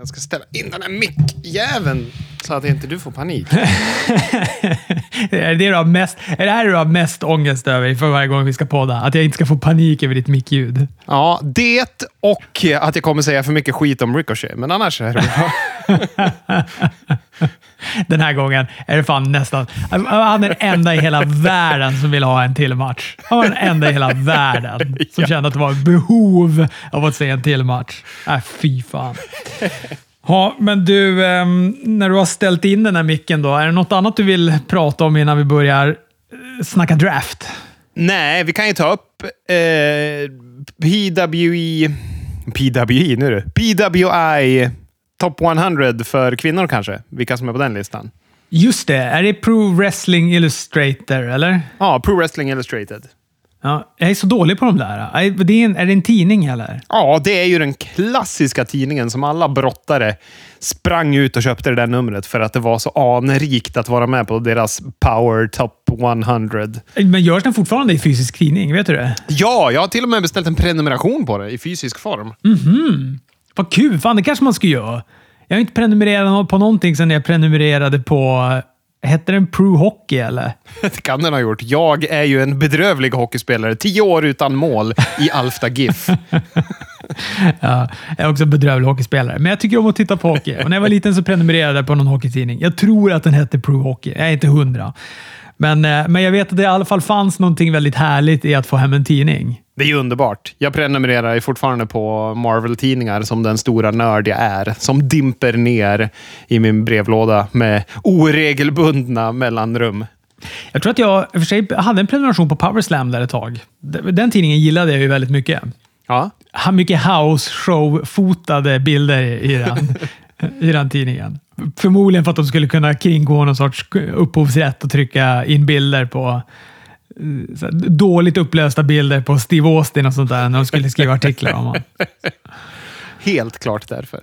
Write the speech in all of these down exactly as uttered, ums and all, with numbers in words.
Jag ska ställa in den här mickjäveln så att inte du får panik. Det är det, mest, är det här du har mest ångest över för varje gång vi ska podda? Att jag inte ska få panik över ditt mickljud. Ja, det och att jag kommer säga för mycket skit om Ricochet. Men annars är det bra. Den här gången är det fan nästan... Han är den enda i hela världen som vill ha en till match. Han var den enda i hela världen som kände att det var ett behov av att se en till match. Äh, fy fan. Ja, men du, när du har ställt in den här micken då, är det något annat du vill prata om innan vi börjar snacka draft? Nej, vi kan ju ta upp eh, P W I... P W I nu är det. P W I Top hundra för kvinnor kanske. Vilka som är på den listan. Just det, är det Pro Wrestling Illustrator, eller? Ja, Pro Wrestling Illustrated. Ja, jag är så dålig på de där. Det är, en, är det en tidning eller? Ja, det är ju den klassiska tidningen som alla brottare sprang ut och köpte det där numret för att det var så anrikt att vara med på deras Power Top hundra. Men görs den fortfarande i fysisk tidning, vet du det? Ja, jag har till och med beställt en prenumeration på det i fysisk form. Mhm, vad kul, fan det kanske man ska göra. Jag har inte prenumererat på någonting sedan jag prenumererade på... Hette den Pro Hockey eller? Det kan den ha gjort. Jag är ju en bedrövlig hockeyspelare. Tio år utan mål i Alfta GIF. Ja, jag är också en bedrövlig hockeyspelare. Men jag tycker om att titta på hockey. Och när jag var liten så prenumererade jag på någon hockeytidning. Jag tror att den hette Pro Hockey. Jag är inte hundra. Men, men jag vet att det i alla fall fanns någonting väldigt härligt i att få hem en tidning. Det är ju underbart. Jag prenumererar ju fortfarande på Marvel-tidningar som den stora nörd jag är. Som dimper ner i min brevlåda med oregelbundna mellanrum. Jag tror att jag för sig hade en prenumeration på Power Slam där ett tag. Den tidningen gillade jag ju väldigt mycket. Ja. Hur mycket house-show-fotade bilder i den, i den tidningen. Förmodligen för att de skulle kunna kringgå någon sorts upphovsrätt och trycka in bilder på... dåligt upplösta bilder på Steve Austin och sånt där när de skulle skriva artiklar om honom. Helt klart därför.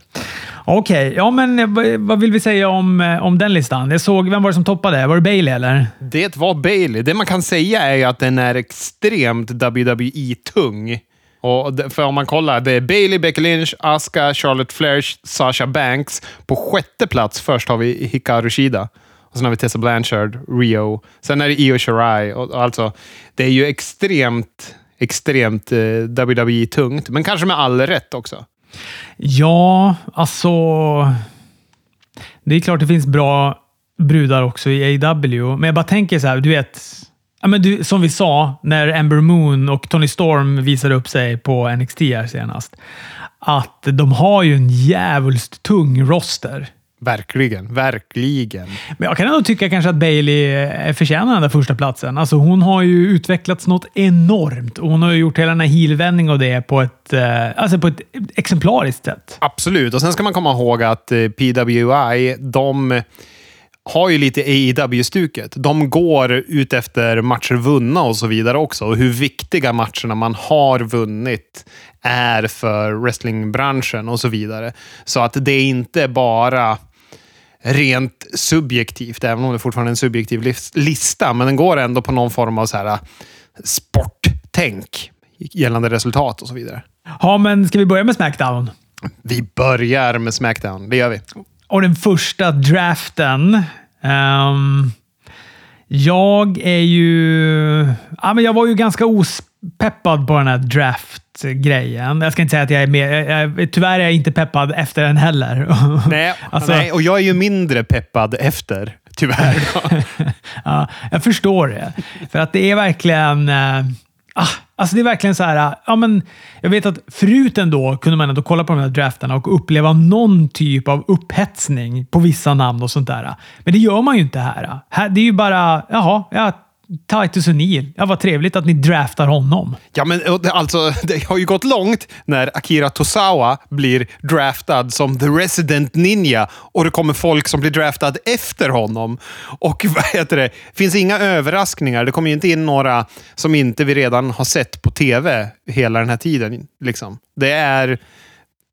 Okej, okay, ja men vad vill vi säga om, om den listan? Jag såg, vem var det som toppade? Var det Bayley eller? Det var Bayley. Det man kan säga är ju att den är extremt W W E-tung. Och för om man kollar, det är Bayley, Becky Lynch, Asuka, Charlotte Flair, Sasha Banks. På sjätte plats först har vi Hikaru Shida. Och sen har vi Tessa Blanchard, Rio. Sen är det Io Shirai. Och alltså, det är ju extremt, extremt eh, W W E-tungt. Men kanske med all rätt också. Ja, alltså... Det är klart det finns bra brudar också i A E W. Men jag bara tänker så här, du vet... Ja, men du, som vi sa, när Ember Moon och Toni Storm visade upp sig på N X T här senast. Att de har ju en jävligt tung roster. Verkligen, verkligen. Men jag kan ändå tycka kanske att Bayley förtjänar den där första platsen. Alltså hon har ju utvecklats något enormt. Och hon har ju gjort hela den här heelvändningen och det på ett, alltså på ett exemplariskt sätt. Absolut, och sen ska man komma ihåg att P W I, de har ju lite A E W-stuket. De går ut efter matcher vunna och så vidare också. Och hur viktiga matcherna man har vunnit är för wrestlingbranschen och så vidare. Så att det är inte bara... rent subjektivt, även om det fortfarande är en subjektiv lista, men den går ändå på någon form av så här sporttänk gällande resultat och så vidare. Ja, men ska vi börja med SmackDown? Vi börjar med SmackDown, det gör vi. Och den första draften. Um, jag är ju... Ja, men jag var ju ganska ospeppad på den här draft. Grejen. Jag ska inte säga att jag är med. Jag, jag, tyvärr är jag inte peppad efter den heller. Nej, alltså, nej, och jag är ju mindre peppad efter, tyvärr. Ja, jag förstår det. För att det är verkligen... Äh, alltså det är verkligen så här... Ja, men jag vet att förut ändå kunde man ändå kolla på de här drafterna och uppleva någon typ av upphetsning på vissa namn och sånt där. Men det gör man ju inte här. Här det är ju bara... Jaha, jag... Titus O'Neil. Ja, vad trevligt att ni draftar honom. Ja, men alltså det har ju gått långt när Akira Tozawa blir draftad som The Resident Ninja och det kommer folk som blir draftad efter honom. Och vad heter det? Finns inga överraskningar. Det kommer ju inte in några som inte vi redan har sett på tv hela den här tiden. Liksom. Det är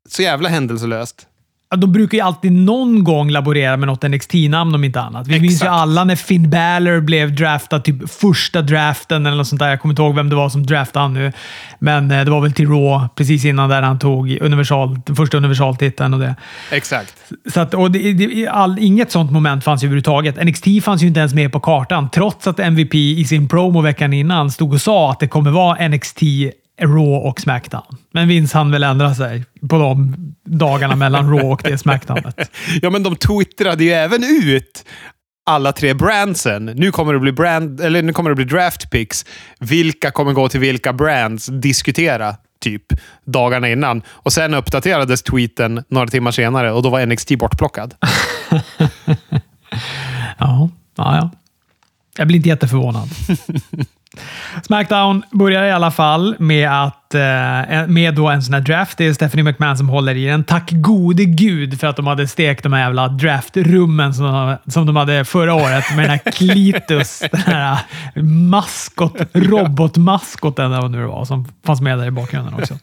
så jävla händelselöst. de brukar ju alltid någon gång laborera med något N X T-namn om inte annat. Vi Exakt. minns ju alla när Finn Balor blev draftad, typ första draften eller något sånt där. Jag kommer inte ihåg vem det var som draftade han nu. Men det var väl till Raw precis innan där han tog universal, den första universaltiteln och det. Exakt. Så att, och det, det, all, inget sånt moment fanns ju överhuvudtaget. N X T fanns ju inte ens med på kartan. Trots att M V P i sin promo veckan innan stod och sa att det kommer vara N X T, Raw och SmackDown. Men Vince hann väl ändra sig på de dagarna mellan Raw och det SmackDownet. Ja, men de twittrade ju även ut alla tre brandsen. Nu kommer det bli brand, eller nu kommer det bli draft picks. Vilka kommer gå till vilka brands? Diskutera typ dagarna innan. Och sen uppdaterades tweeten några timmar senare och då var N X T bortplockad. ja, ja. Jag blir inte jätteförvånad. SmackDown börjar i alla fall med att med då en sån här draft. Det är Stephanie McMahon som håller i den. Tack gode gud för att de hade stekt de här jävla draftrummen som de, som de hade förra året med den här Klitus, den här maskot, robotmaskoten eller vad nu det var som fanns med där i bakgrunden också.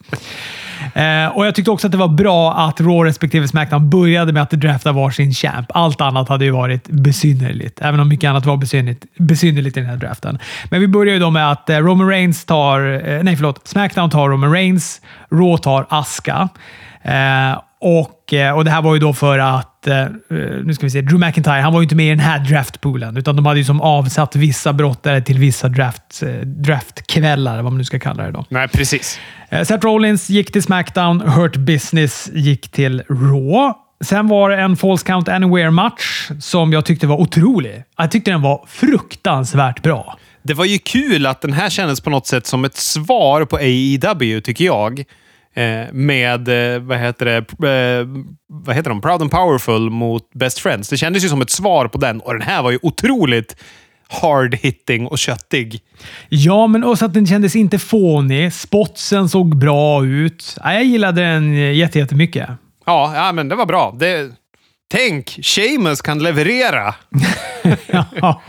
Eh, och jag tyckte också att det var bra att Raw respektive SmackDown började med att drafta varsin champ. Allt annat hade ju varit besynnerligt, även om mycket annat var besynnerligt, besynnerligt i den här draften. Men vi börjar ju då med att Roman Reigns tar, eh, nej förlåt, SmackDown tar Roman Reigns, Raw tar Asuka. Eh, Och, och det här var ju då för att, nu ska vi se, Drew McIntyre, han var ju inte med i den här draftpoolen, utan de hade ju som avsatt vissa brottare till vissa draft, draftkvällar, vad man nu ska kalla det då. Nej, precis. Seth Rollins gick till SmackDown, Hurt Business gick till Raw. Sen var det en Falls Count Anywhere-match som jag tyckte var otrolig. Jag tyckte den var fruktansvärt bra. Det var ju kul att den här kändes på något sätt som ett svar på A E W, tycker jag. Med, vad heter det, vad heter de? Proud and Powerful mot Best Friends. Det kändes ju som ett svar på den. Och den här var ju otroligt hard-hitting och köttig. Ja, men också att den kändes inte fånig. Spotsen såg bra ut. Jag gillade den jättemycket. Ja, ja men det var bra. Det... Tänk, Sheamus kan leverera. ja,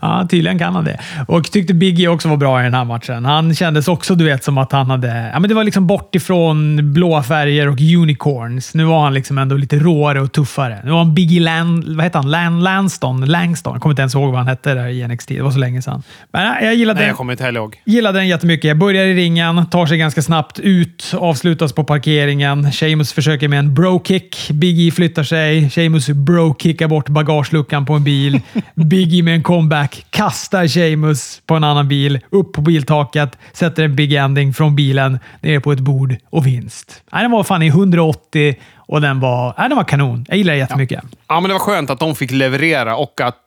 ja, tydligen kan han det. Och tyckte Big E också var bra i den här matchen. Han kändes också, du vet, som att han hade... Ja, men det var liksom bort ifrån blåa färger och unicorns. Nu var han liksom ändå lite råare och tuffare. Nu var han Big E Lan... Vad hette han? Lan, Lanston? Langston? Jag kommer inte ens ihåg vad han hette där i N X T. Det var så länge sedan. Men ja, jag gillade Nej, jag kommer inte ihåg. Gillade den jättemycket. Jag börjar i ringen, tar sig ganska snabbt ut, avslutas på parkeringen. Sheamus försöker med en bro-kick. Big E flyttar sig. Sheamus bro-kickar bort bagageluckan på en bil. Big E med en comeback kastar Sheamus på en annan bil, upp på biltaket, sätter en big ending från bilen ner på ett bord och vinst. Nej, den var fan i hundraåttio och den var, nej, den var kanon. Jag gillar det jättemycket. Ja. ja, men det var skönt att de fick leverera och att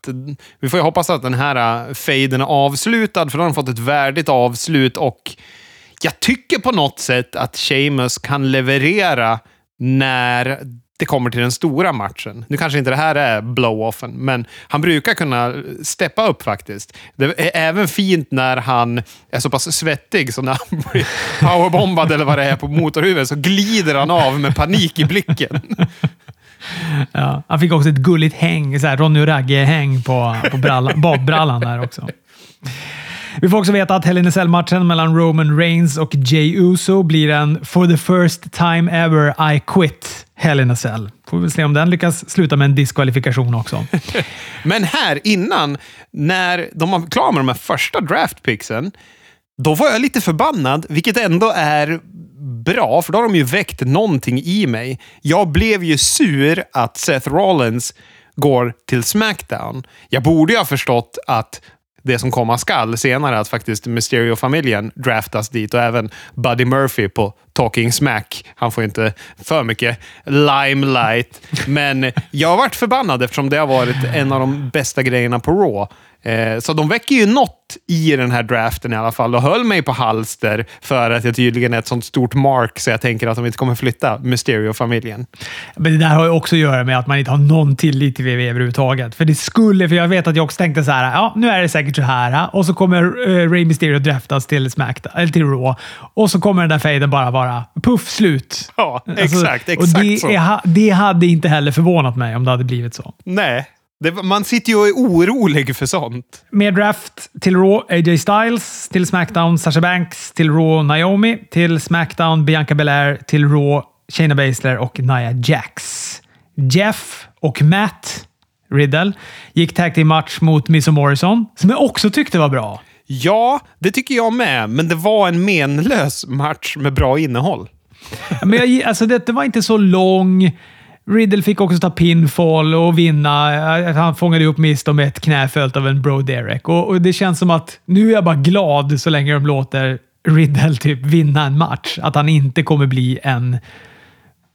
vi får ju hoppas att den här fejden är avslutad, för de har fått ett värdigt avslut och jag tycker på något sätt att Sheamus kan leverera när det kommer till den stora matchen. Nu kanske inte det här är blow-offen, men han brukar kunna steppa upp faktiskt. Det är även fint när han är så pass svettig som när han blir powerbombad eller vad det är på motorhuven, så glider han av med panik i blicken. Ja, han fick också ett gulligt häng, så här Ronny och Ragge-häng på, på brallan, badbrallan där också. Vi får också veta att Hell in a Cell-matchen mellan Roman Reigns och Jey Uso blir en For the first time ever I quit Hell in a Cell. Får vi väl se om den lyckas sluta med en diskvalifikation också. Men här innan, när de var klara med de här första draftpicksen, då var jag lite förbannad, vilket ändå är bra, för då har de ju väckt någonting i mig. Jag blev ju sur att Seth Rollins går till SmackDown. Jag borde ju ha förstått att det som komma skall senare, att faktiskt Mysterio-familjen draftas dit och även Buddy Murphy på Talking Smack. Han får inte för mycket limelight. Men jag har varit förbannad eftersom det har varit en av de bästa grejerna på Raw. Eh, så de väcker ju något i den här draften i alla fall och höll mig på halster för att jag tydligen är ett sånt stort mark, så jag tänker att de inte kommer flytta Mysterio-familjen. Men det där har ju också att göra med att man inte har någon tillit till W W E överhuvudtaget. För det skulle, för jag vet att jag också tänkte så här, ja, nu är det säkert så här och så kommer eh, Rey Mysterio draftas till SmackDown, eller till Raw, och så kommer den där fejden bara vara puff, slut. Ja, exakt, alltså, exakt och det, så. Är, det hade inte heller förvånat mig om det hade blivit så. Nej. Man sitter ju och är orolig för sånt. Med draft till Raw, A J Styles. Till SmackDown, Sasha Banks. Till Raw, Naomi. Till SmackDown, Bianca Belair. Till Raw, Shayna Baszler och Nia Jax. Jeff och Matt Riddle gick tag team match mot Miz och Morrison, som jag också tyckte var bra. Ja, det tycker jag med, men det var en menlös match med bra innehåll. Men jag, alltså det, det var inte så lång. Riddle fick också ta pinfall och vinna. Han fångade upp Miz med ett knä följt av en Bro Derek. Och, och det känns som att nu är jag bara glad så länge de låter Riddle typ vinna en match. Att han inte kommer bli en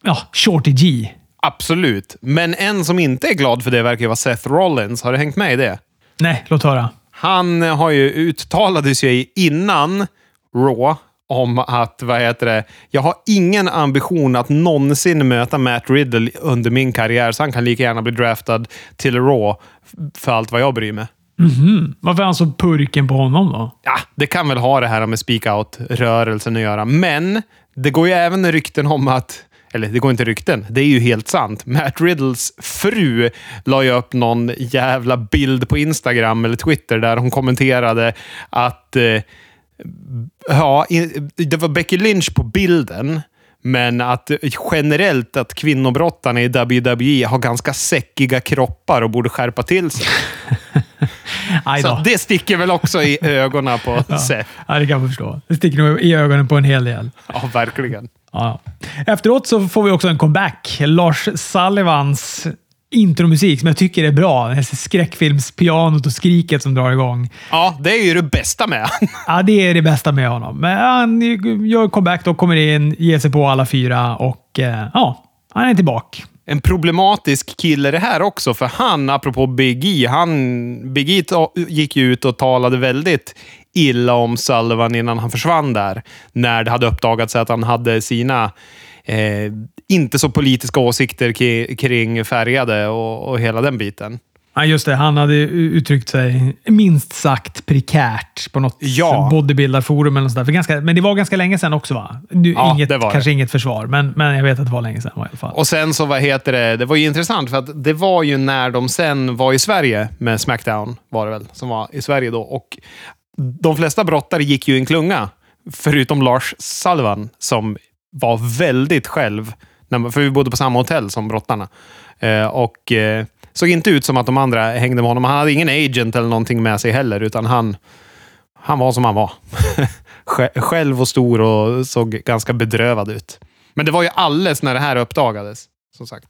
ja, Shorty G. Absolut. Men en som inte är glad för det verkar ju vara Seth Rollins. Har du hängt med i det? Nej, låt höra. Han har ju uttalade sig innan Raw om att, vad heter det, jag har ingen ambition att någonsin möta Matt Riddle under min karriär, så han kan lika gärna bli draftad till Raw för allt vad jag bryr mig. Mm-hmm. Varför är han så purken på honom då? Ja, det kan väl ha det här med speak-out-rörelsen att göra, men det går ju även rykten om att, eller det går inte rykten, det är ju helt sant. Matt Riddles fru la ju upp någon jävla bild på Instagram eller Twitter där hon kommenterade att eh, ja, det var Becky Lynch på bilden, men att generellt att kvinnobrottarna i W W E har ganska säckiga kroppar och borde skärpa till sig. Så det sticker väl också i ögonen på ja. Seth. Ja, det kan jag förstå. Det sticker nog i ögonen på en hel del. Ja, verkligen. Ja. Efteråt så får vi också en comeback. Lars Sullivans intromusik som jag tycker är bra. Skräckfilmspianot och skriket som drar igång. Ja, det är ju det bästa med. Ja, det är det bästa med honom. Men han gör comeback och kommer in, ger sig på alla fyra och ja, han är tillbaka. En problematisk kille det här också, för han, apropå Big E, han, Big E gick ut och talade väldigt illa om Sullivan innan han försvann där. När det hade uppdagats att han hade sina Eh, inte så politiska åsikter k- kring färgade och, och hela den biten. Ja, just det. Han hade uttryckt sig minst sagt prekärt på något ja. bodybuildarforum eller något sådär. För ganska, men det var ganska länge sedan också, va? Du, ja, inget, det var kanske det. Inget försvar, men, men jag vet att det var länge sedan i alla fall. Och sen så, vad heter det? Det var ju intressant för att det var ju när de sen var i Sverige med Smackdown, var det väl, som var i Sverige då. Och de flesta brottare gick ju i en klunga, förutom Lars Sullivan som var väldigt själv, för vi bodde på samma hotell som brottarna, eh, och eh, såg inte ut som att de andra hängde med honom. Han hade ingen agent eller någonting med sig heller, utan han, han var som han var. Själv och stor och såg ganska bedrövad ut. Men det var ju alldeles när det här uppdagades, som sagt.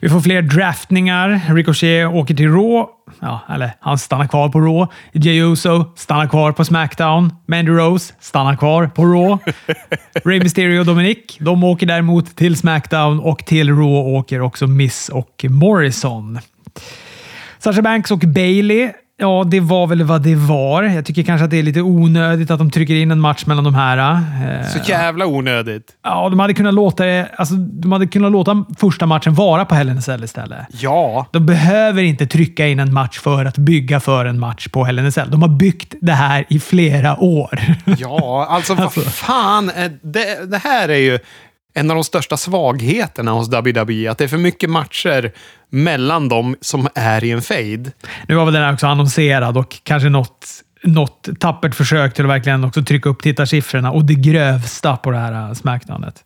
Vi får fler draftningar. Ricochet åker till Raw. Ja, eller han stannar kvar på Raw. Jey Uso stannar kvar på Smackdown. Mandy Rose stannar kvar på Raw. Rey Mysterio och Dominic, de åker däremot till Smackdown, och till Raw åker också Miz och Morrison. Sasha Banks och Bayley. Ja, det var väl vad det var. Jag tycker kanske att det är lite onödigt att de trycker in en match mellan de här. Så jävla onödigt. Ja, de hade kunnat låta, alltså, de hade kunnat låta första matchen vara på Hell in a Cell istället. Ja. De behöver inte trycka in en match för att bygga för en match på Hell in a Cell. De har byggt det här i flera år. Ja, alltså vad fan. Det, det här är ju en av de största svagheterna hos W W E, att det är för mycket matcher mellan dem som är i en fade. Nu var väl den här också annonserad, och kanske något, något tappert försök till att verkligen också trycka upp tittarsiffrorna och det grövsta på det här Smackdownet.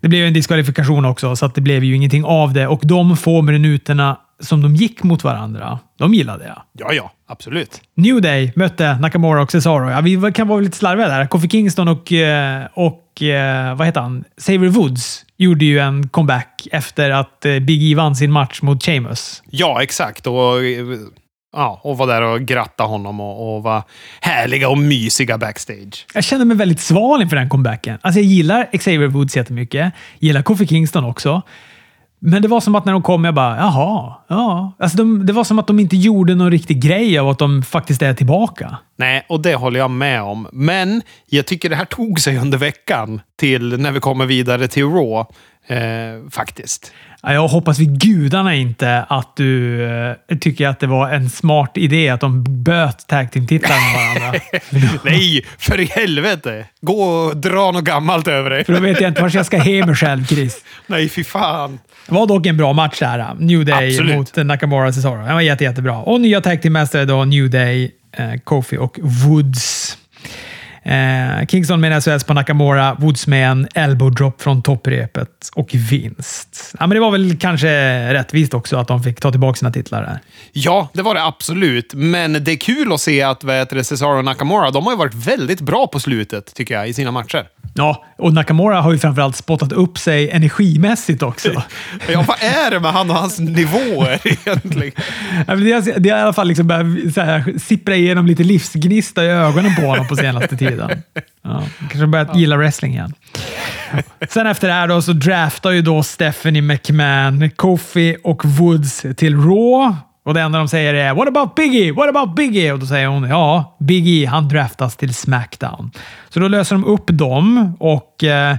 Det blev ju en diskvalifikation också, så att det blev ju ingenting av det, och de få minuterna som de gick mot varandra, de gillade jag. Ja, ja, absolut. New Day mötte Nakamura och Cesaro. Ja, vi kan vara lite slarviga där. Kofi Kingston och, och vad heter han? Xavier Woods gjorde ju en comeback efter att Big E vann sin match mot Sheamus. Ja, exakt. Och, ja, och var där och gratta honom och, och var härliga och mysiga backstage. Jag känner mig väldigt sval inför den comebacken. Alltså jag gillar Xavier Woods jättemycket. Jag gillar Kofi Kingston också. Men det var som att när de kom, jag bara, jaha, ja. Alltså de, det var som att de inte gjorde någon riktig grej av att de faktiskt är tillbaka. Nej, och det håller jag med om. Men jag tycker det här tog sig under veckan till när vi kommer vidare till Raw, eh, faktiskt. Jag hoppas vid gudarna inte att du eh, tycker att det var en smart idé att de böt tag team-tittarna med varandra. Nej, för i helvete. Gå och dra något gammalt över dig. För då vet jag inte vart jag ska hem själv, Chris. Nej, fy fan. Det var dock en bra match där. New Day Absolut. mot Nakamura och Cesaro. Den var jätte, jättebra. Och nya tag team-mästare då, New Day, eh, Kofi och Woods. Eh, Kingston med en S O S på Nakamura, Woods med en elbow drop från topprepet och vinst. Ja, men det var väl kanske rättvist också att de fick ta tillbaka sina titlar där. Ja, det var det absolut. Men det är kul att se att vad heter det, Cesaro och Nakamura, de har ju varit väldigt bra på slutet tycker jag i sina matcher. Ja, och Nakamura har ju framförallt spottat upp sig energimässigt också. Ja, vad är det med han och hans nivåer egentligen? Ja, men det, är, det är i alla fall liksom börjat så här, sippra igenom lite livsgnista i ögonen på honom på senaste tiden. Ja, kanske börjat ja. gilla wrestling igen. Sen efter det här då så draftar ju då Stephanie McMahon Kofi och Woods till Raw. Och det enda de säger är What about Big E? What about Big E? Och då säger hon, ja, Big E, han draftas till SmackDown. Så då löser de upp dem och eh,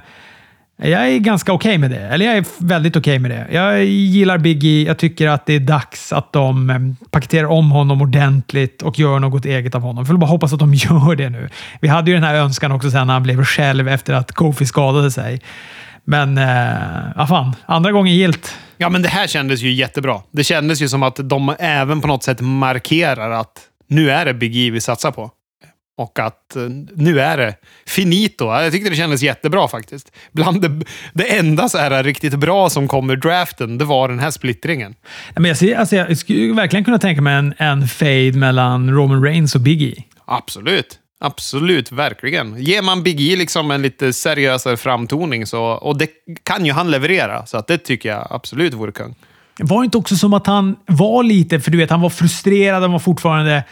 jag är ganska okej okay med det. Eller jag är väldigt okej okay med det. Jag gillar Big E. Jag tycker att det är dags att de eh, paketerar om honom ordentligt och gör något eget av honom. För jag bara hoppas att de gör det nu. Vi hade ju den här önskan också sen när han blev själv efter att Kofi skadade sig. Men, eh, ja fan, andra gången gilt. Ja, men det här kändes ju jättebra. Det kändes ju som att de även på något sätt markerar att nu är det Big E vi satsar på. Och att nu är det finito. Jag tyckte det kändes jättebra faktiskt. Bland det, det enda så här riktigt bra som kom ur draften, det var den här splittringen. Ja, men jag, ser, alltså jag skulle verkligen kunna tänka mig en, en fade mellan Roman Reigns och Big E. Absolut. Absolut, verkligen. Ger man Big E liksom en lite seriösare framtoning så, och det kan ju han leverera. Så att det tycker jag absolut vore kung. Var det inte också som att han var lite, för du vet, han var frustrerad, han var fortfarande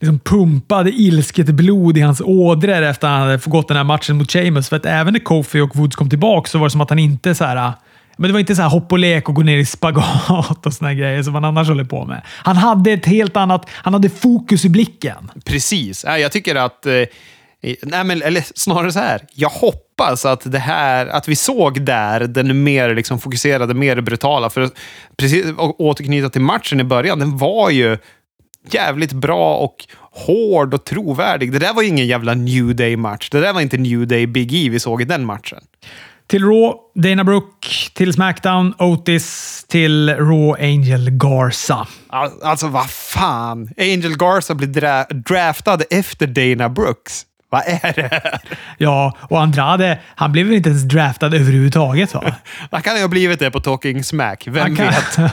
liksom pumpade ilsket blod i hans ådror efter han hade gått den här matchen mot Sheamus. För att även när Kofi och Woods kom tillbaka så var det som att han inte så här... Men det var inte så här hopp och lek och gå ner i spagat och såna grejer som han annars håller på med. Han hade ett helt annat... Han hade fokus i blicken. Precis. Jag tycker att... Nej, men, eller snarare så här. Jag hoppas att det här... Att vi såg där den mer liksom fokuserade, mer brutala. För precis att återknyta till matchen i början. Den var ju jävligt bra och hård och trovärdig. Det där var ju ingen jävla New Day-match. Det där var inte New Day Big E vi såg i den matchen. Till Raw, Dana Brooke. Till SmackDown, Otis. Till Raw, Angel Garza. Alltså, vad fan? Angel Garza blir dra- draftad efter Dana Brooks. Vad är det? Ja, och Andrade, han blev väl inte ens draftad överhuvudtaget, va? Han kan ju ha blivit det på Talking Smack. Vem kan... vet?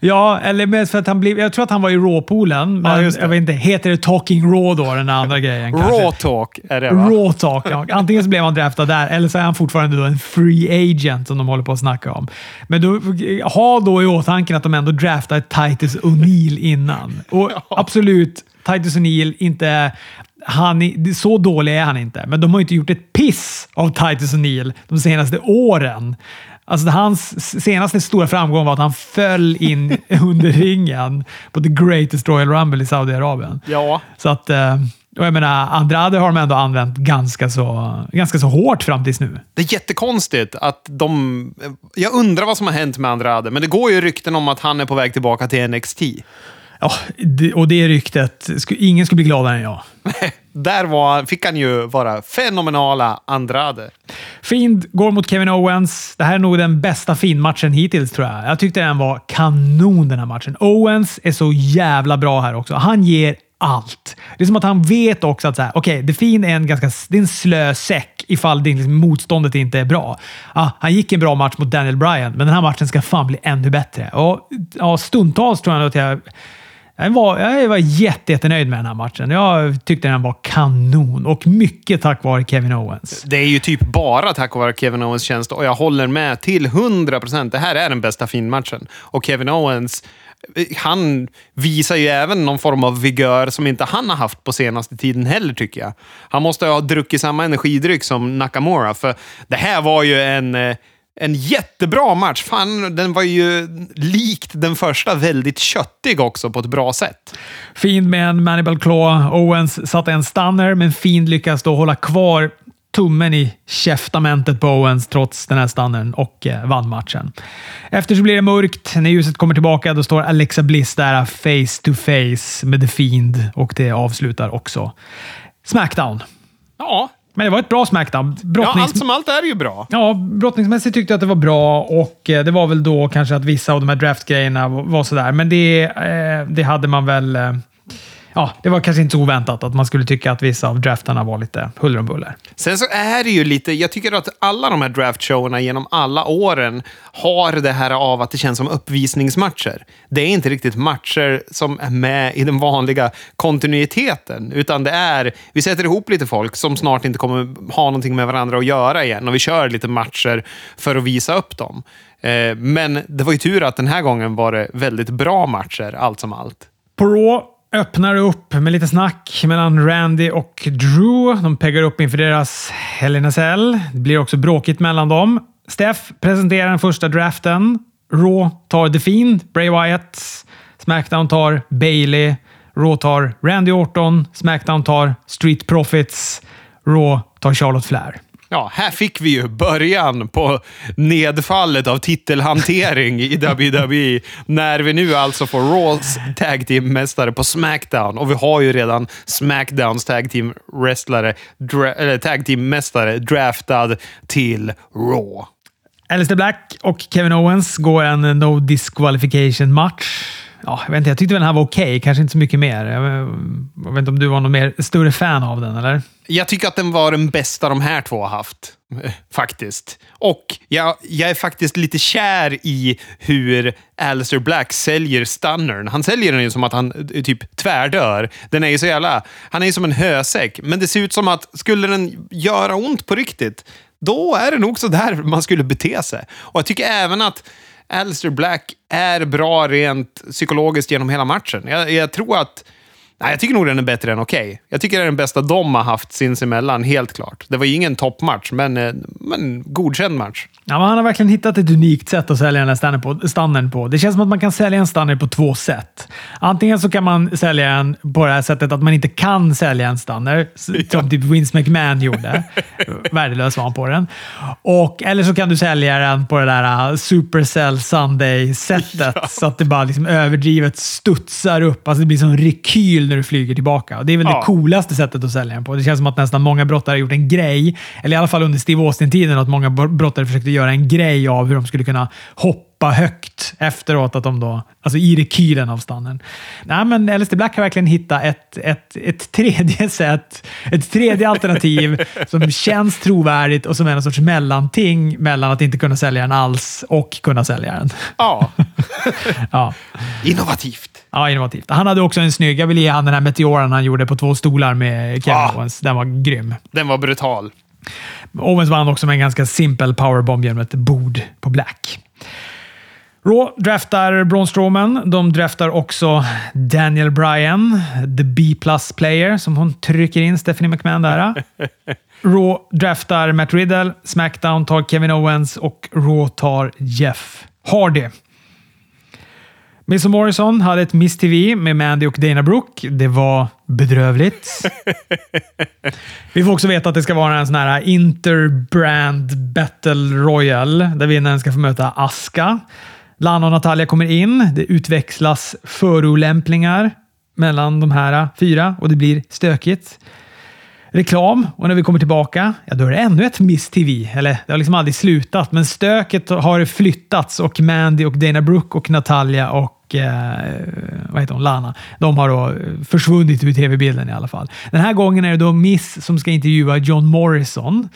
Ja, eller men för att han blev... Jag tror att han var i Raw-poolen. Men ja, jag vet inte, heter det Talking Raw då, den andra grejen? Kanske? Raw Talk är det, va? Raw Talk, ja. Antingen så blev han draftad där, eller så är han fortfarande då en free agent som de håller på att snacka om. Men då, ha då i åtanke att de ändå draftade Titus O'Neil innan. Och ja. Absolut, Titus O'Neil inte... Han, så dålig är han inte. Men de har ju inte gjort ett piss av Titus O'Neil de senaste åren. Alltså hans senaste stora framgång var att han föll in under ringen på The Greatest Royal Rumble i Saudiarabien. Ja. Så att, och jag menar, Andrade har de ändå använt ganska så, ganska så hårt fram tills nu. Det är jättekonstigt att de... Jag undrar vad som har hänt med Andrade. Men det går ju rykten om att han är på väg tillbaka till N X T. Ja, och det ryktet. Ingen skulle bli gladare än jag. Där var, fick han ju vara fenomenala Andrade. Fiend går mot Kevin Owens. Det här är nog den bästa Fiend-matchen hittills, tror jag. Jag tyckte den var kanon, den här matchen. Owens är så jävla bra här också. Han ger allt. Det är som att han vet också att så här, okej, okay, The Fiend är en ganska det är en slö säck ifall det, liksom, motståndet inte är bra. Ah, han gick en bra match mot Daniel Bryan, men den här matchen ska fan bli ännu bättre. Och ja, stundtals tror jag att jag Jag var, jag var jätte, jätte nöjd med den här matchen. Jag tyckte den var kanon. Och mycket tack vare Kevin Owens. Det är ju typ bara tack vare Kevin Owens tjänst. Och jag håller med till hundra procent. Det här är den bästa Fiend-matchen. Och Kevin Owens, han visar ju även någon form av vigör som inte han har haft på senaste tiden heller, tycker jag. Han måste ha druckit samma energidryck som Nakamura. För det här var ju en... En jättebra match. Fan, den var ju likt den första väldigt köttig också på ett bra sätt. Fiend med en Mandible Claw. Owens satte en stunner, men Fiend lyckas då hålla kvar tummen i käftamentet på Owens trots den här stunnern och eh, vann matchen. Efter så blir det mörkt. När ljuset kommer tillbaka då står Alexa Bliss där face to face med The Fiend och det avslutar också SmackDown. Ja. Men det var ett bra SmackDown. Brottnings... Ja, allt som allt är ju bra. Ja, brottningsmässigt tyckte jag att det var bra. Och det var väl då kanske att vissa av de här draftgrejerna var sådär. Men det, eh, det hade man väl... Eh, ja, det var kanske inte så oväntat att man skulle tycka att vissa av draftarna var lite huller om buller. Sen så är det ju lite, jag tycker att alla de här draftshowerna genom alla åren har det här av att det känns som uppvisningsmatcher. Det är inte riktigt matcher som är med i den vanliga kontinuiteten, utan det är, vi sätter ihop lite folk som snart inte kommer ha någonting med varandra att göra igen, och vi kör lite matcher för att visa upp dem. Men det var ju tur att den här gången var det väldigt bra matcher, allt som allt. På Raw öppnar upp med lite snack mellan Randy och Drew. De peggar upp inför deras Hell in a Cell. Det blir också bråkigt mellan dem. Steph presenterar den första draften. Raw tar The Fiend, Bray Wyatt. Smackdown tar Bayley. Raw tar Randy Orton. Smackdown tar Street Profits. Raw tar Charlotte Flair. Ja, här fick vi ju början på nedfallet av titelhantering i W W E. När vi nu alltså får Raws tag team-mästare på SmackDown. Och vi har ju redan SmackDowns tag team-wrestlare, dra- eller tag team-mästare draftad till Raw. Aleister Black och Kevin Owens går en no disqualification-match. Ja, jag vet inte, jag tyckte väl den här var okej. Okay. Kanske inte så mycket mer. Jag vet inte om du var någon mer större fan av den, eller? Jag tycker att den var den bästa de här två har haft. Faktiskt. Och jag, jag är faktiskt lite kär i hur Aleister Black säljer stunnern. Han säljer den ju som att han typ tvärdör. Den är ju så jävla... Han är ju som en hösäck. Men det ser ut som att skulle den göra ont på riktigt, då är det nog så där man skulle bete sig. Och jag tycker även att Aleister Black är bra rent psykologiskt genom hela matchen. Jag, jag tror att... Nej, jag tycker nog den är bättre än okej. Okay. Jag tycker det är den bästa de har haft sinsemellan, helt klart. Det var ju ingen toppmatch, men en godkänd match. Ja, men han har verkligen hittat ett unikt sätt att sälja den här stannern på, stannern på. Det känns som att man kan sälja en stannern på två sätt. Antingen så kan man sälja en på det här sättet att man inte kan sälja en stannern, som ja. typ Vince McMahon gjorde. Värdelös var han på den. Och, eller så kan du sälja den på det där Supercell Sunday-sättet, ja. så att det bara liksom överdrivet studsar upp. Alltså det blir som rekyl när du flyger tillbaka. Och det är väl ja. det coolaste sättet att sälja den på. Det känns som att nästan många brottare har gjort en grej, eller i alla fall under Steve Austin-tiden, att många brottare försökte göra en grej av hur de skulle kunna hoppa högt efteråt, att de då, alltså i rekylen av stannen. Nej, men Aleister Black har verkligen hittat ett, ett, ett tredje sätt, ett tredje alternativ som känns trovärdigt och som är en sorts mellanting mellan att inte kunna sälja den alls och kunna sälja den. Ja. ja. Innovativt. Ja, innovativt. Han hade också en snygg, jag vill ge han den här meteoran han gjorde på två stolar med Kevin ja. Owens. Den var grym. Den var brutal. Owens vann också med en ganska simpel powerbomb genom ett bord på Black. Raw draftar Braun Strowman. De draftar också Daniel Bryan, the B-plus player, som hon trycker in Stephanie McMahon där. Raw draftar Matt Riddle. Smackdown tar Kevin Owens och Raw tar Jeff Hardy. Miss och Morrison hade ett Miss T V med Mandy och Dana Brooke. Det var bedrövligt. Vi får också veta att det ska vara en sån här Interbrand Battle Royal, där vinnaren ska få möta Asuka. Lana och Natalia kommer in. Det utväxlas förolämpningar mellan de här fyra och det blir stökigt. Reklam, och när vi kommer tillbaka, ja, då är det ännu ett Miss T V. Eller, det har liksom aldrig slutat, men stöket har flyttats och Mandy och Dana Brooke och Natalia och eh, vad heter hon, Lana, de har då försvunnit ur tv-bilden i alla fall. Den här gången är det då Miss som ska intervjua John Morrison.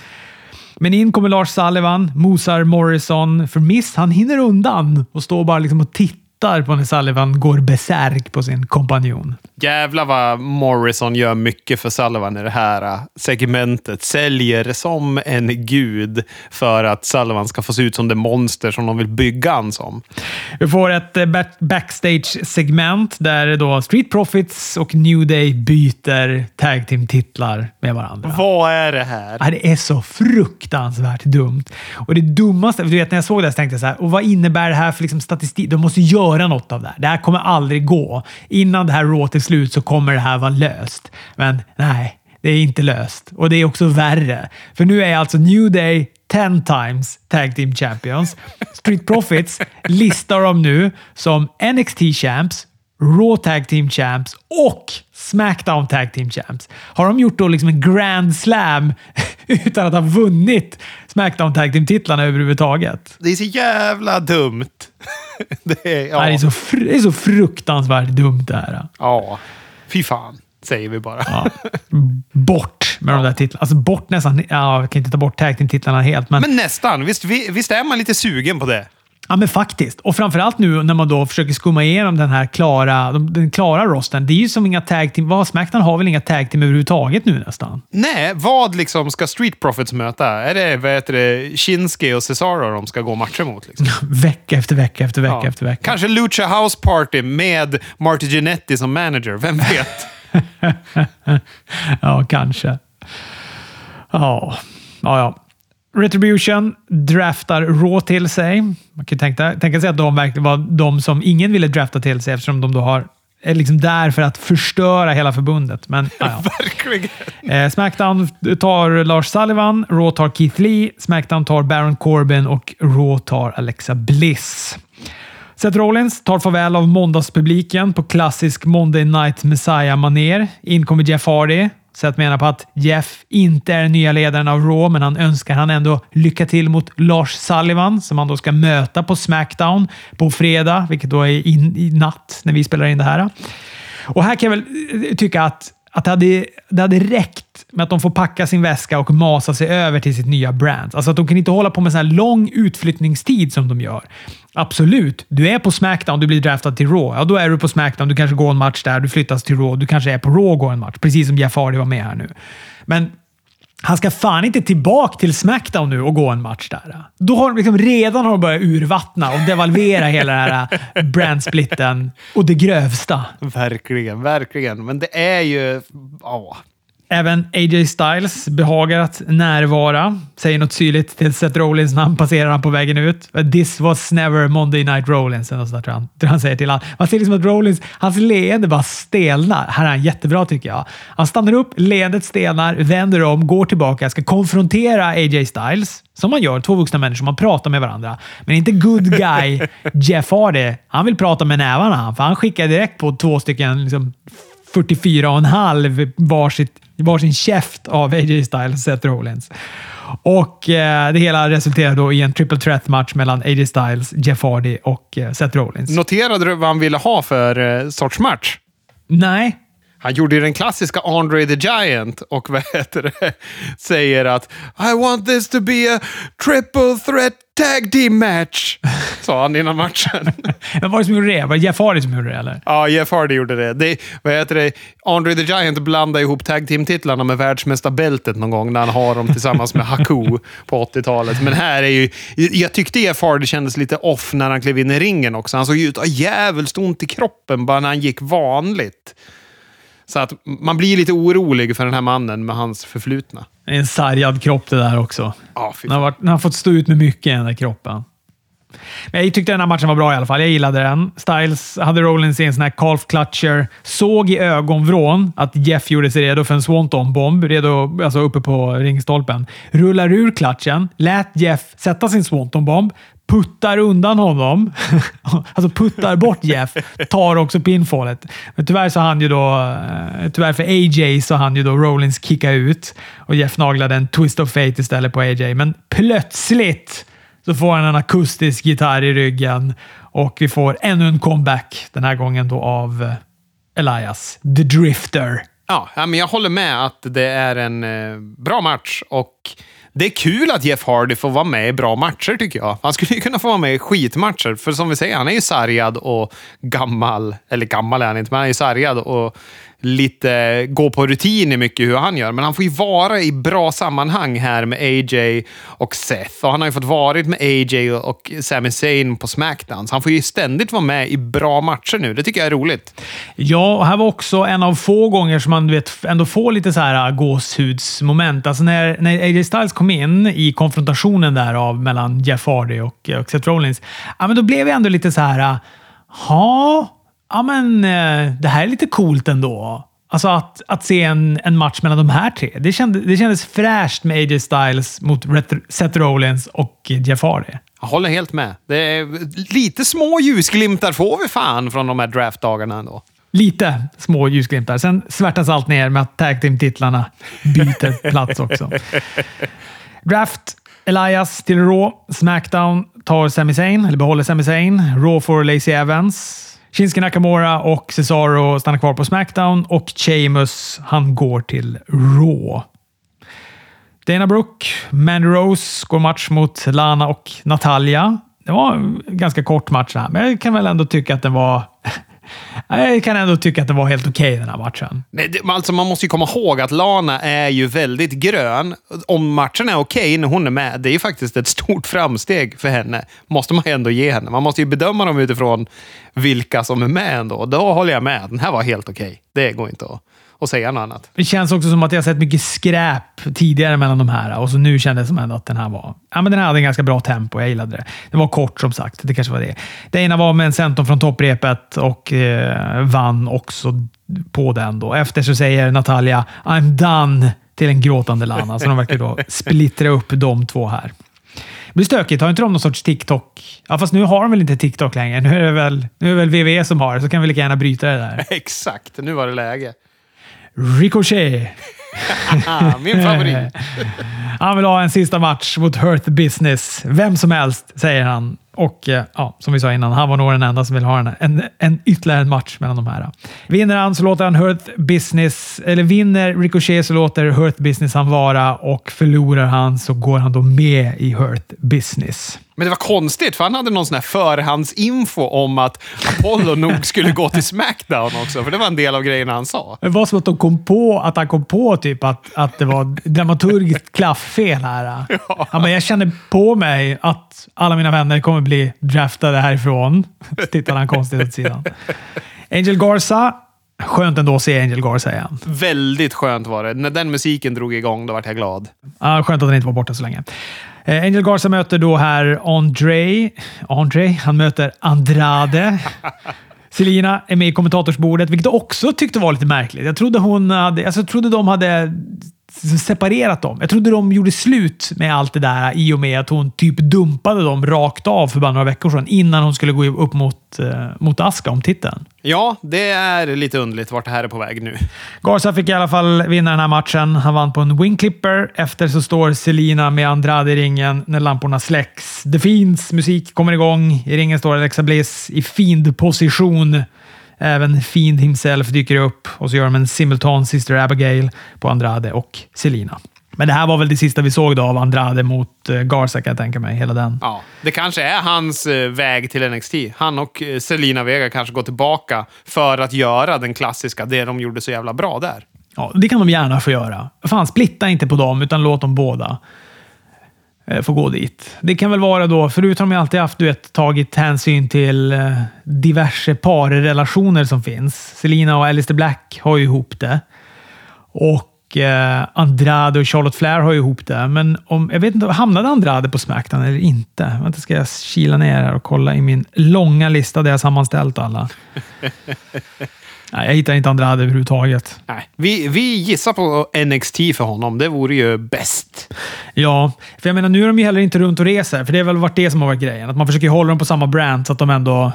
Men in kommer Lars Sullivan, mosar Morrison, för Miss han hinner undan och står bara liksom och tittar på när Sullivan går besärk på sin kompanjon. Jävlar vad Morrison gör mycket för Sullivan i det här segmentet. Säljer som en gud för att Sullivan ska få se ut som det monster som de vill bygga han som. Vi får ett backstage-segment där då Street Profits och New Day byter tag team-titlar med varandra. Vad är det här? Det är så fruktansvärt dumt. Och det dummaste, du vet när jag såg det så tänkte jag så här, och vad innebär det här för liksom statistik? De måste göra något av det här. Det här kommer aldrig gå. Innan det här Raw till slut så kommer det här vara löst. Men nej, det är inte löst. Och det är också värre. För nu är alltså New Day ten times tag team champions. Street Profits listar dem nu som N X T champs, Raw tag team champs och Smackdown tag team champs. Har de gjort då liksom en grand slam utan att ha vunnit Smackdown tag team titlarna överhuvudtaget? Det är så jävla dumt. Det är, ja. det, är så fr- det är så fruktansvärt dumt det här. Ja. fy fan, säger vi bara. Ja. Bort med de där titlarna. Alltså bort nästan. Ja, jag kan inte ta bort tag team-titlarna helt. Men, men nästan. Visst, visst är man lite sugen på det? Ja, men faktiskt. Och framförallt nu när man då försöker skumma igenom den här klara, den klara rosten. Det är ju som inga tag team. Vad, SmackDown har väl inga tag team överhuvudtaget nu nästan? Nej, vad liksom ska Street Profits möta? Är det, vad heter det, Shinsuke och Cesaro de ska gå matcher mot? Liksom? Vecka efter vecka efter vecka ja. efter vecka. Kanske Lucha House Party med Marty Jannetty som manager. Vem vet? ja, kanske. Ja, ja, ja. Retribution draftar Raw till sig. Man kan tänka, tänka sig att de verkligen var de som ingen ville drafta till sig eftersom de då har, är liksom där för att förstöra hela förbundet. Men, ja. Verkligen. Smackdown tar Lars Sullivan, Raw tar Keith Lee, Smackdown tar Baron Corbin och Raw tar Alexa Bliss. Seth Rollins tar farväl av måndagspubliken på klassisk Monday Night Messiah-manér. In kommer Jeff Hardy. Seth menar på att Jeff inte är nya ledaren av Raw, men han önskar han ändå lycka till mot Lars Sullivan som han då ska möta på SmackDown på fredag, vilket då är in, i natt när vi spelar in det här. Och här kan jag väl tycka att, att det, hade, det hade räckt med att de får packa sin väska och masa sig över till sitt nya brand. Alltså att de kan inte hålla på med sån här lång utflyttningstid som de gör. Absolut, du är på SmackDown, du blir draftad till Raw. Ja, då är du på SmackDown, du kanske går en match där, du flyttas till Raw, du kanske är på Raw och går en match. Precis som Jeff Hardy var med här nu. Men han ska fan inte tillbaka till SmackDown nu och gå en match där. Då har de liksom redan har de börjat urvattna och devalvera hela den här brandsplitten och det grövsta. Verkligen, verkligen. Men det är ju... Åh. Även A J Styles behagar att närvara. Säger något syrligt till Seth Rollins när han passerar han på vägen ut. This was never Monday Night Rollins. Eller sådär, tror han, tror han säger till han. Man ser liksom att Rollins, hans leende bara stelnar. Här är han jättebra tycker jag. Han stannar upp, leendet stelnar, vänder om, går tillbaka. Ska konfrontera A J Styles. Som man gör, två vuxna människor. Man pratar med varandra. Men inte good guy Jeff Hardy. Han vill prata med nävarna. För han skickar direkt på två stycken liksom, fyrtiofyra och en halv varsitt varsin käft av A J Styles och Seth Rollins. Och eh, det hela resulterade då i en triple threat match mellan A J Styles, Jeff Hardy och eh, Seth Rollins. Noterade du vad han ville ha för eh, sorts match? Nej. Han gjorde ju den klassiska Andre the Giant och vad heter det? Säger att I want this to be a triple threat tag team match, sa han innan matchen. Men var det som gjorde det? Var det Jeff Hardy som gjorde det eller? Ja, Jeff Hardy gjorde det. det vad heter det? Andre the Giant blandade ihop tag team titlarna med världsmästarbältet någon gång när han har dem tillsammans med Haku på åttiotalet. Men här är ju, jag tyckte Jeff Hardy kändes lite off när han klev in i ringen också. Han såg ju ut av jävligt ont i kroppen bara när han gick vanligt. Så att man blir lite orolig för den här mannen med hans förflutna. En sargad kropp det där också. Ah, han, har varit, han har fått stå ut med mycket i den där kroppen. Men jag tyckte den här matchen var bra i alla fall. Jag gillade den. Styles hade Rollins i en sån här calf clutcher. Såg i ögonvrån att Jeff gjorde sig redo för en swanton-bomb. Redo, alltså uppe på ringstolpen. Rullar ur klatchen. Lät Jeff sätta sin swanton-bomb. Puttar undan honom. Alltså puttar bort Jeff. Tar också pinfallet. Men tyvärr så hann ju då... Tyvärr för A J så hann ju då Rollins kicka ut. Och Jeff naglade en twist of fate istället på A J. Men plötsligt... Så får han en akustisk gitarr i ryggen. Och vi får ännu en comeback. Den här gången då av Elias, The Drifter. Ja, men jag håller med att det är en bra match. Och det är kul att Jeff Hardy får vara med i bra matcher tycker jag. Han skulle ju kunna få vara med i skitmatcher. För som vi säger, han är ju sargad och gammal. Eller gammal är han inte, men han är ju sargad och... lite gå på rutin i mycket hur han gör. Men han får ju vara i bra sammanhang här med A J och Seth. Och han har ju fått varit med A J och Sami Zayn på SmackDown. Så han får ju ständigt vara med i bra matcher nu. Det tycker jag är roligt. Ja, här var också en av få gånger som man du vet, ändå får lite så här gåshudsmoment. Alltså när, när A J Styles kom in i konfrontationen där av mellan Jeff Hardy och, och Seth Rollins. Ja, men då blev jag ändå lite så här... Ja... Ja, men det här är lite coolt ändå. Alltså att, att se en, en match mellan de här tre. Det, kände, det kändes fräscht med A J Styles mot Retro, Seth Rollins och Jeff Hardy. Jag håller helt med. Det är lite små ljusglimtar får vi fan från de här draftdagarna ändå. Lite små ljusglimtar. Sen svärtas allt ner med att tag team-titlarna byter plats också. Draft. Elias till Raw. Smackdown tar Sami Zayn, eller behåller Sami Zayn. Raw får Lacey Evans. Shinsuke Nakamura och Cesaro stannar kvar på SmackDown och Sheamus, han går till Raw. Dana Brooke, Mandy Rose går match mot Lana och Natalia. Det var en ganska kort match här, men jag kan väl ändå tycka att den var... Jag kan ändå tycka att det var helt okej okay, den här matchen. Men det, alltså man måste ju komma ihåg att Lana är ju väldigt grön. Om matchen är okej okay när hon är med, det är ju faktiskt ett stort framsteg för henne. Måste man ändå ge henne. Man måste ju bedöma dem utifrån vilka som är med ändå. Då håller jag med. Den här var helt okej. Okay. Det går inte att, att säga något annat. Det känns också som att jag har sett mycket skräp tidigare mellan de här. Och så nu kändes det som ändå att den här var... Ja, men den här hade en ganska bra tempo. Jag gillade det. Det var kort som sagt. Det kanske var det. Det ena var med en centrum från topprepet och eh, vann också på den då. Efter så säger Natalia I'm done till en gråtande Lana. Så de verkar då splittra upp de två här. Det blir stökigt. Har inte de någon sorts TikTok? Ja, fast nu har de väl inte TikTok längre. Nu är det väl, nu är det väl W W E som har det. Så kan vi lika gärna bryta det där. Exakt. Nu var det läge. Ricochet. Min favorit. Han vill ha en sista match mot Hurt Business. Vem som helst, säger han. Och ja, som vi sa innan, han var nog den enda som vill ha en, en, en ytterligare match mellan de här. Vinner han så låter han Hurt Business, eller vinner Ricochet så låter Hurt Business han vara, och förlorar han så går han då med i Hurt Business. Men det var konstigt, för han hade någon sån här förhandsinfo om att Apollo nog skulle gå till SmackDown också, för det var en del av grejerna han sa. Det var som att de kom på, att han kom på typ att, att det var dramaturgiskt klafffel här. Ja. Ja, men jag känner på mig att alla mina vänner kommer bli draftade härifrån. Så tittar han konstigt åt sidan. Angel Garza. Skönt ändå att se Angel Garza igen. Väldigt skönt var det. När den musiken drog igång, då var jag glad. Ja, skönt att den inte var borta så länge. Angel Garza möter då här Andre. Andre, han möter Andrade. Selina är med i kommentatorsbordet, vilket jag också tyckte var lite märkligt. Jag trodde hon hade, alltså jag trodde de hade separerat dem. Jag trodde de gjorde slut med allt det där i och med att hon typ dumpade dem rakt av för bara några veckor sedan innan hon skulle gå upp mot, eh, mot Asuka om titeln. Ja, det är lite underligt vart det här är på väg nu. Garza fick i alla fall vinna den här matchen. Han vann på en wingclipper. Efter så står Selina med Andrade i ringen när lamporna släcks. The Fiends musik kommer igång. I ringen står Alexa Bliss i Fiend-position. Även Fiend himself dyker upp och så gör de en simultan Sister Abigail på Andrade och Selina. Men det här var väl det sista vi såg då av Andrade mot Garza, kan jag tänka mig, hela den. Ja, det kanske är hans väg till N X T. Han och Selina Vega kanske går tillbaka för att göra den klassiska, det de gjorde så jävla bra där. Ja, det kan de gärna få göra. Fan, splitta inte på dem utan låt dem båda få gå dit. Det kan väl vara då, förut har de alltid haft, du vet, tagit hänsyn till diverse parrelationer som finns. Selina och Aleister Black har ju ihop det. Och eh, Andrade och Charlotte Flair har ju ihop det. Men om, jag vet inte, hamnade Andrade på SmackDown eller inte? Vänta, ska jag kila ner här och kolla i min långa lista där jag sammanställt alla. Nej, jag hittar inte Andrade överhuvudtaget. Nej, vi, vi gissar på N X T för honom. Det vore ju bäst. Ja, för jag menar, nu är de ju heller inte runt och reser. För det är väl varit det som har varit grejen. Att man försöker hålla dem på samma brand så att de ändå,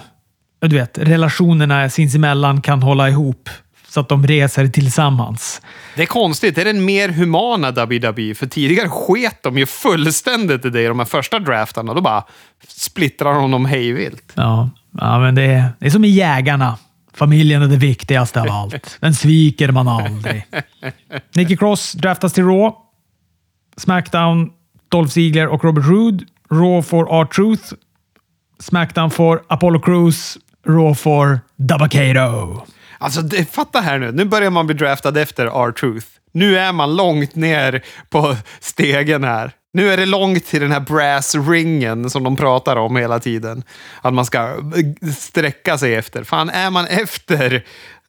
du vet, relationerna sinsemellan kan hålla ihop. Så att de reser tillsammans. Det är konstigt. Det är den mer humana W W E. För tidigare sket de ju fullständigt i det i de här första draftarna. Då bara splittrar de dem hejvilt. Ja, ja, men det är, det är som i Jägarna. Familjen är det viktigaste av allt. Den sviker man aldrig. Nikki Cross draftas till Raw. SmackDown, Dolph Ziggler och Robert Roode. Raw får R-Truth. SmackDown får Apollo Crews. Raw får Dabba Kato. Alltså, det, fatta här nu. Nu börjar man bli draftad efter R-Truth. Nu är man långt ner på stegen här. Nu är det långt till den här brass-ringen som de pratar om hela tiden. Att man ska sträcka sig efter. Fan, är man efter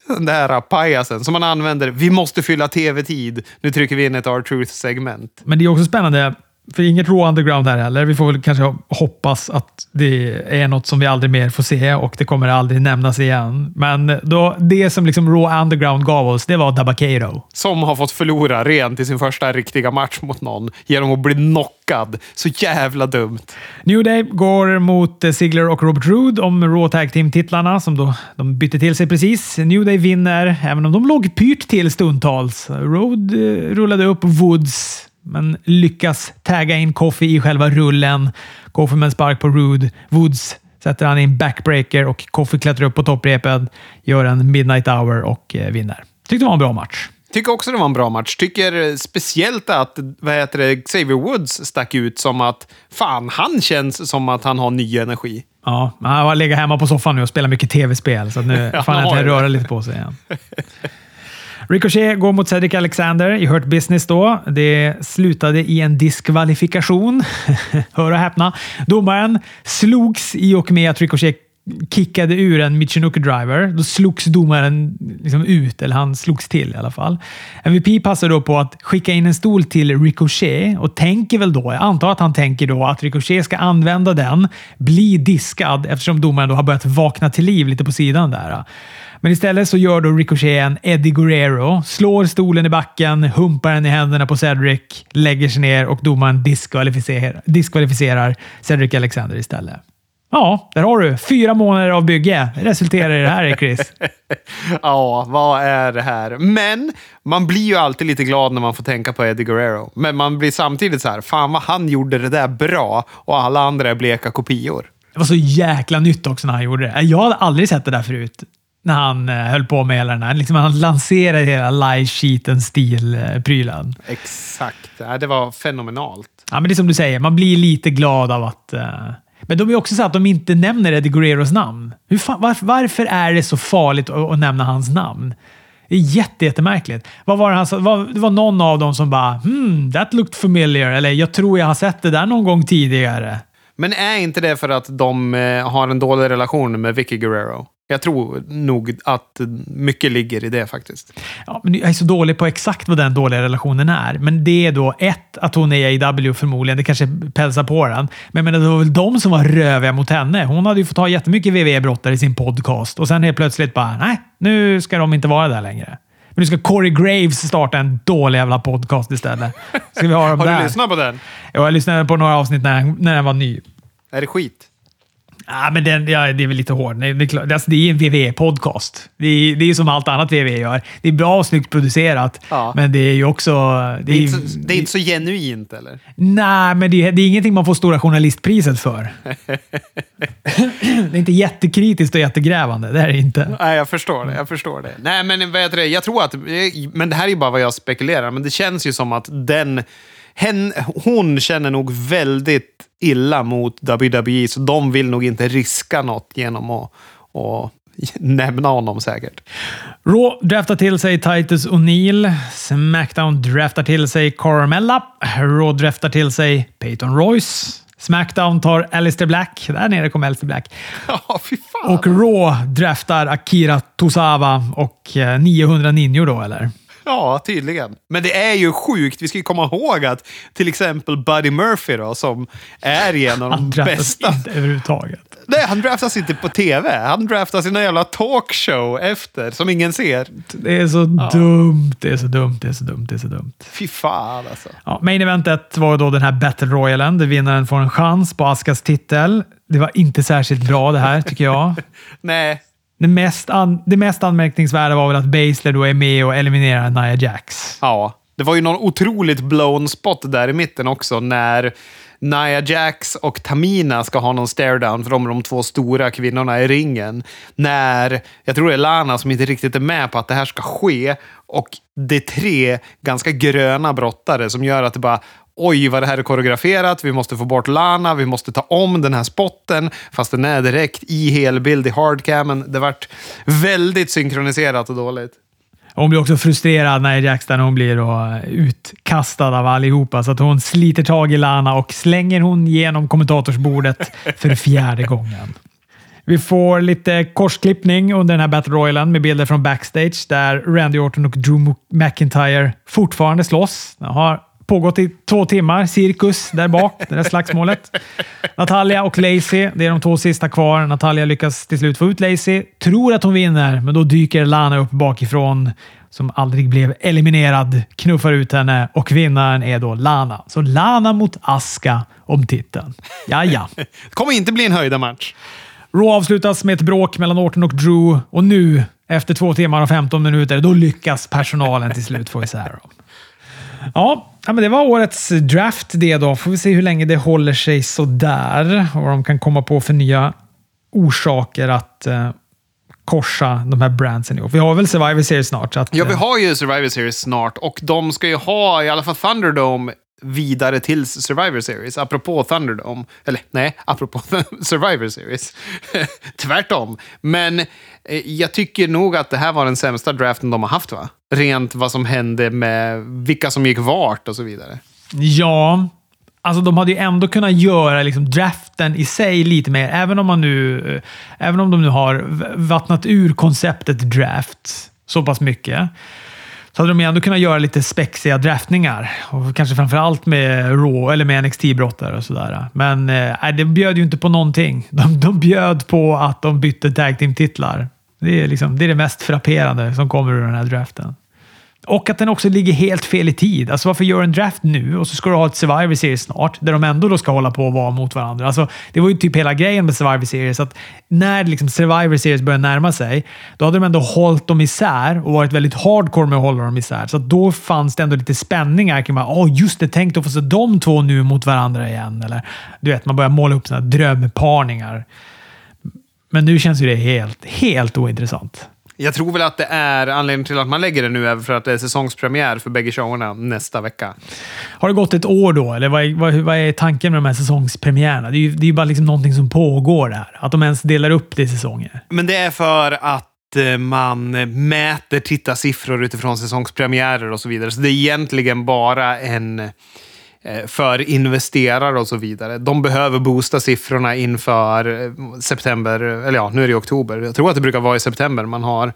den där pajasen som man använder. Vi måste fylla tv-tid. Nu trycker vi in ett R-Truth-segment. Men det är också spännande. För inget Raw Underground här heller. Vi får väl kanske hoppas att det är något som vi aldrig mer får se. Och det kommer aldrig nämnas igen. Men då, det som liksom Raw Underground gav oss, det var Dabba Kato. Som har fått förlora rent i sin första riktiga match mot någon. Genom att bli knockad. Så jävla dumt. New Day går mot Ziggler och Robert Roode om Raw Tag Team-titlarna. Som då, de bytte till sig precis. New Day vinner, även om de låg pyrt till stundtals. Roode rullade upp Woods. Men lyckas tagga in Kofi i själva rullen. Kofi med en spark på Roode. Woods sätter han in backbreaker och Kofi klättrar upp på topprepet, gör en midnight hour och vinner. Tyckte det var en bra match. Tycker också det var en bra match. Tycker speciellt att vad heter det, Xavier Woods stack ut som att fan, han känns som att han har ny energi. Ja, han har legat hemma på soffan nu och spelar mycket tv-spel så att nu ja, fan han röra lite på sig igen. Ricochet går mot Cedric Alexander i Hurt Business då. Det slutade i en diskvalifikation. Hör och häpna. Domaren slogs i och med att Ricochet kickade ur en Michinoku driver. Då slogs domaren liksom ut, eller han slogs till i alla fall. M V P passar då på att skicka in en stol till Ricochet och tänker väl då, jag antar att han tänker då att Ricochet ska använda den, bli diskad eftersom domaren då har börjat vakna till liv lite på sidan där. Men istället så gör då Ricochet en Eddie Guerrero, slår stolen i backen, humpar den i händerna på Cedric, lägger sig ner och domaren diskvalificerar, diskvalificerar Cedric Alexander istället. Ja, där har du. Fyra månader av bygge resulterar i det här, Chris. Ja, vad är det här? Men man blir ju alltid lite glad när man får tänka på Eddie Guerrero. Men man blir samtidigt så här, fan vad han gjorde det där bra och alla andra är bleka kopior. Det var så jäkla nytt också när han gjorde det. Jag hade aldrig sett det där förut. När han höll på med hela den här. Liksom han lanserade hela live-sheeten-stil-prylen. Exakt. Det var fenomenalt. Ja, men det är som du säger. Man blir lite glad av att... Men de är också så att de inte nämner Eddie Guerreros namn. Hur fan, varför, varför är det så farligt att, att nämna hans namn? Det är jätte, jättemärkligt. Vad var det han sa? Vad, det var någon av dem som bara hmm, that looked familiar. Eller jag tror jag har sett det där någon gång tidigare. Men är inte det för att de har en dålig relation med Vicky Guerrero? Jag tror nog att mycket ligger i det faktiskt. Ja, men jag är så dålig på exakt vad den dåliga relationen är. Men det är då ett, att hon är i A E W förmodligen. Det kanske pälsar på den. Men menar, det var väl de som var röviga mot henne. Hon hade ju fått ha jättemycket W W E-brottare i sin podcast. Och sen helt plötsligt bara, nej, nu ska de inte vara där längre. Men nu ska Corey Graves starta en dålig jävla podcast istället. Ska vi ha dem där? Har du lyssnat på den? Ja, jag lyssnade på några avsnitt när, när den var ny. Är det skit? Ah, men den, ja, det är väl lite hård. Det är, alltså, det är en W W E-podcast. Det är, det är som allt annat W W E gör. Det är bra och snyggt producerat. Ja. Men det är ju också... Det, det, är, inte så, det är inte så genuint, eller? Nej, men det, det är ingenting man får stora journalistpriset för. Det är inte jättekritiskt och jättegrävande. Det är det inte. Nej, jag förstår det. Jag förstår det. Nej, men vad heter det? Jag tror att... Men det här är bara vad jag spekulerar. Men det känns ju som att den... Hen, hon känner nog väldigt illa mot W W E så de vill nog inte riska något genom att, att nämna honom säkert. Raw draftar till sig Titus O'Neil. Smackdown draftar till sig Carmella. Raw draftar till sig Peyton Royce. Smackdown tar Aleister Black. Där nere kommer Aleister Black. Oh, fy fan. Och Raw draftar Akira Tozawa och niohundra ninjor då, eller? Ja, tydligen. Men det är ju sjukt. Vi ska ju komma ihåg att till exempel Buddy Murphy då, som är en av de bästa... Han draftas inte överhuvudtaget. Nej, han draftas inte på tv. Han draftas i en jävla talkshow efter, som ingen ser. Det är så ja. dumt, det är så dumt, det är så dumt, det är så dumt. Fy fan alltså. Ja, main eventet var då den här Battle Royalen. Där vinnaren får en chans på Askas titel. Det var inte särskilt bra det här, tycker jag. Nej. Det mest, an- det mest anmärkningsvärda var väl att Baszler då är med och eliminerar Nia Jax. Ja, det var ju någon otroligt blown spot där i mitten också när Nia Jax och Tamina ska ha någon stare down för de är de två stora kvinnorna i ringen. När, jag tror det är Lana som inte riktigt är med på att det här ska ske och det är tre ganska gröna brottare som gör att det bara... Oj, vad det här är koreograferat. Vi måste få bort Lana. Vi måste ta om den här spotten. Fast den är direkt i helbild i hardcamen. Det vart väldigt synkroniserat och dåligt. Hon blir också frustrerad när Jackson hon blir då utkastad av allihopa. Så att hon sliter tag i Lana och slänger hon genom kommentatorsbordet för fjärde gången. Vi får lite korsklippning under den här Battle Royalen med bilder från backstage. Där Randy Orton och Drew McIntyre fortfarande slåss. De har... pågått i två timmar. Cirkus där bak, det där slagsmålet. Natalia och Lacey, det är de två sista kvar. Natalia lyckas till slut få ut Lacey. Tror att hon vinner, men då dyker Lana upp bakifrån som aldrig blev eliminerad. Knuffar ut henne och vinnaren är då Lana. Så Lana mot Asuka om titeln. Jaja. Det kommer inte bli en höjda match. Raw avslutas med ett bråk mellan Orton och Drew. Och nu, efter två timmar och femton minuter, då lyckas personalen till slut få isär dem. Ja, men det var årets draft det då. Får vi se hur länge det håller sig så där och vad de kan komma på för nya orsaker att eh, korsa de här brandsen ihop. Vi har väl Survivor Series snart. Så att, ja, vi har ju Survivor Series snart och de ska ju ha i alla fall Thunderdome vidare till Survivor Series. Apropå Thunderdome. Eller nej, apropå Survivor Series. Tvärtom. Men eh, jag tycker nog att det här var den sämsta draften de har haft, va? Rent vad som hände med vilka som gick vart och så vidare. Ja, alltså de hade ju ändå kunnat göra liksom draften i sig lite mer. Även om man nu, även om de nu har vattnat ur konceptet draft så pass mycket, så hade de ändå kunnat göra lite spexiga draftningar. Och kanske framförallt med Raw eller med N X T-brottare och sådär. Men eh, det bjöd ju inte på någonting. De, de bjöd på att de bytte tag team-titlar. Det är, liksom, det är det mest frapperande som kommer ur den här draften. Och att den också ligger helt fel i tid. Alltså varför gör en draft nu och så ska du ha ett Survivor Series snart där de ändå då ska hålla på och vara mot varandra. Alltså det var ju typ hela grejen med Survivor Series, att när liksom Survivor Series började närma sig, då hade de ändå hållit dem isär och varit väldigt hardcore med att hålla dem isär. Så att då fanns det ändå lite spänningar kring att oh, just det, tänk att få se de två nu mot varandra igen. Eller du vet, man börjar måla upp sina drömparningar. Men nu känns ju det helt, helt ointressant. Jag tror väl att det är anledningen till att man lägger det nu är för att det är säsongspremiär för bägge showerna nästa vecka. Har det gått ett år då? Eller vad är, vad, vad är tanken med de här säsongspremiärerna? Det är ju, det är ju bara liksom någonting som pågår där. Att de ens delar upp det i säsonger. Men det är för att man mäter, tittar siffror utifrån säsongspremiärer och så vidare. Så det är egentligen bara en... för investerare och så vidare. De behöver boosta siffrorna inför september, eller ja, nu är det i oktober. Jag tror att det brukar vara i september man har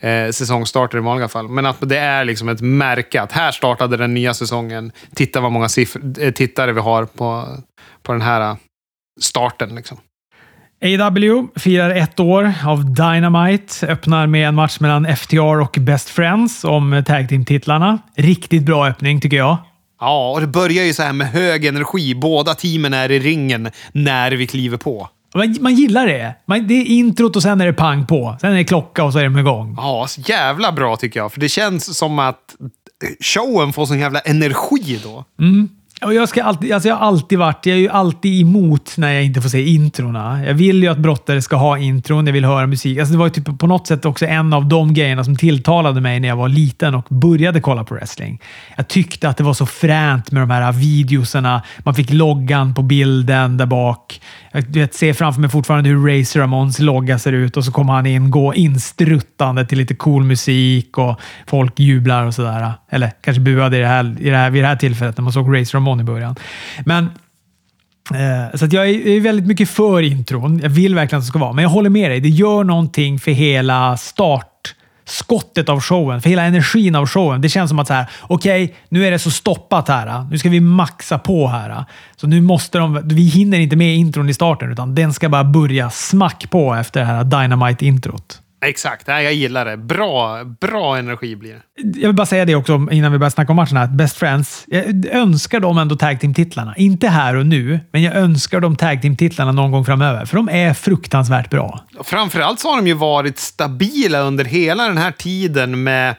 eh, säsongstarter i vanliga fall. Men att det är liksom ett märke att här startade den nya säsongen. Titta vad många siffr- tittare vi har på, på den här starten liksom. A E W firar ett år av Dynamite. Öppnar med en match mellan F T R och Best Friends om tag team-titlarna. Riktigt bra öppning tycker jag. Ja, och det börjar ju så här med hög energi. Båda teamen är i ringen när vi kliver på. Man, man gillar det. Man, det är introt och sen är det pang på. Sen är det klocka och så är de igång. Ja, så jävla bra tycker jag. För det känns som att showen får sån jävla energi då. Mm. Och jag, ska alltid, alltså jag, har alltid varit, jag är ju alltid emot när jag inte får se introna. Jag vill ju att brottare ska ha intron. Jag vill höra musik. Alltså det var ju typ på något sätt också en av de grejerna som tilltalade mig när jag var liten och började kolla på wrestling. Jag tyckte att det var så fränt med de här videoserna. Man fick loggan på bilden där bak. Jag ser framför mig fortfarande hur Razor Ramons logga ser ut. Och så kommer han in, gå instruttande till lite cool musik. Och folk jublar och sådär. Eller kanske buade i det här, i det här, vid det här tillfället när man såg Razor Ramon i början. Men eh, så att jag är, är väldigt mycket för intron. Jag vill verkligen att det ska vara. Men jag håller med dig. Det gör någonting för hela startskottet av showen. För hela energin av showen. Det känns som att så här, okej, okay, nu är det så stoppat här. Nu ska vi maxa på här. Så nu måste de, vi hinner inte med intron i starten, utan den ska bara börja smack på efter det här Dynamite-introt. Exakt, jag gillar det. Bra, bra energi blir det. Jag vill bara säga det också innan vi börjar snacka om matcherna. Best Friends, jag önskar dem ändå tag team-titlarna. Inte här och nu, men jag önskar dem tag team-titlarna någon gång framöver. För de är fruktansvärt bra. Framförallt så har de ju varit stabila under hela den här tiden. Med,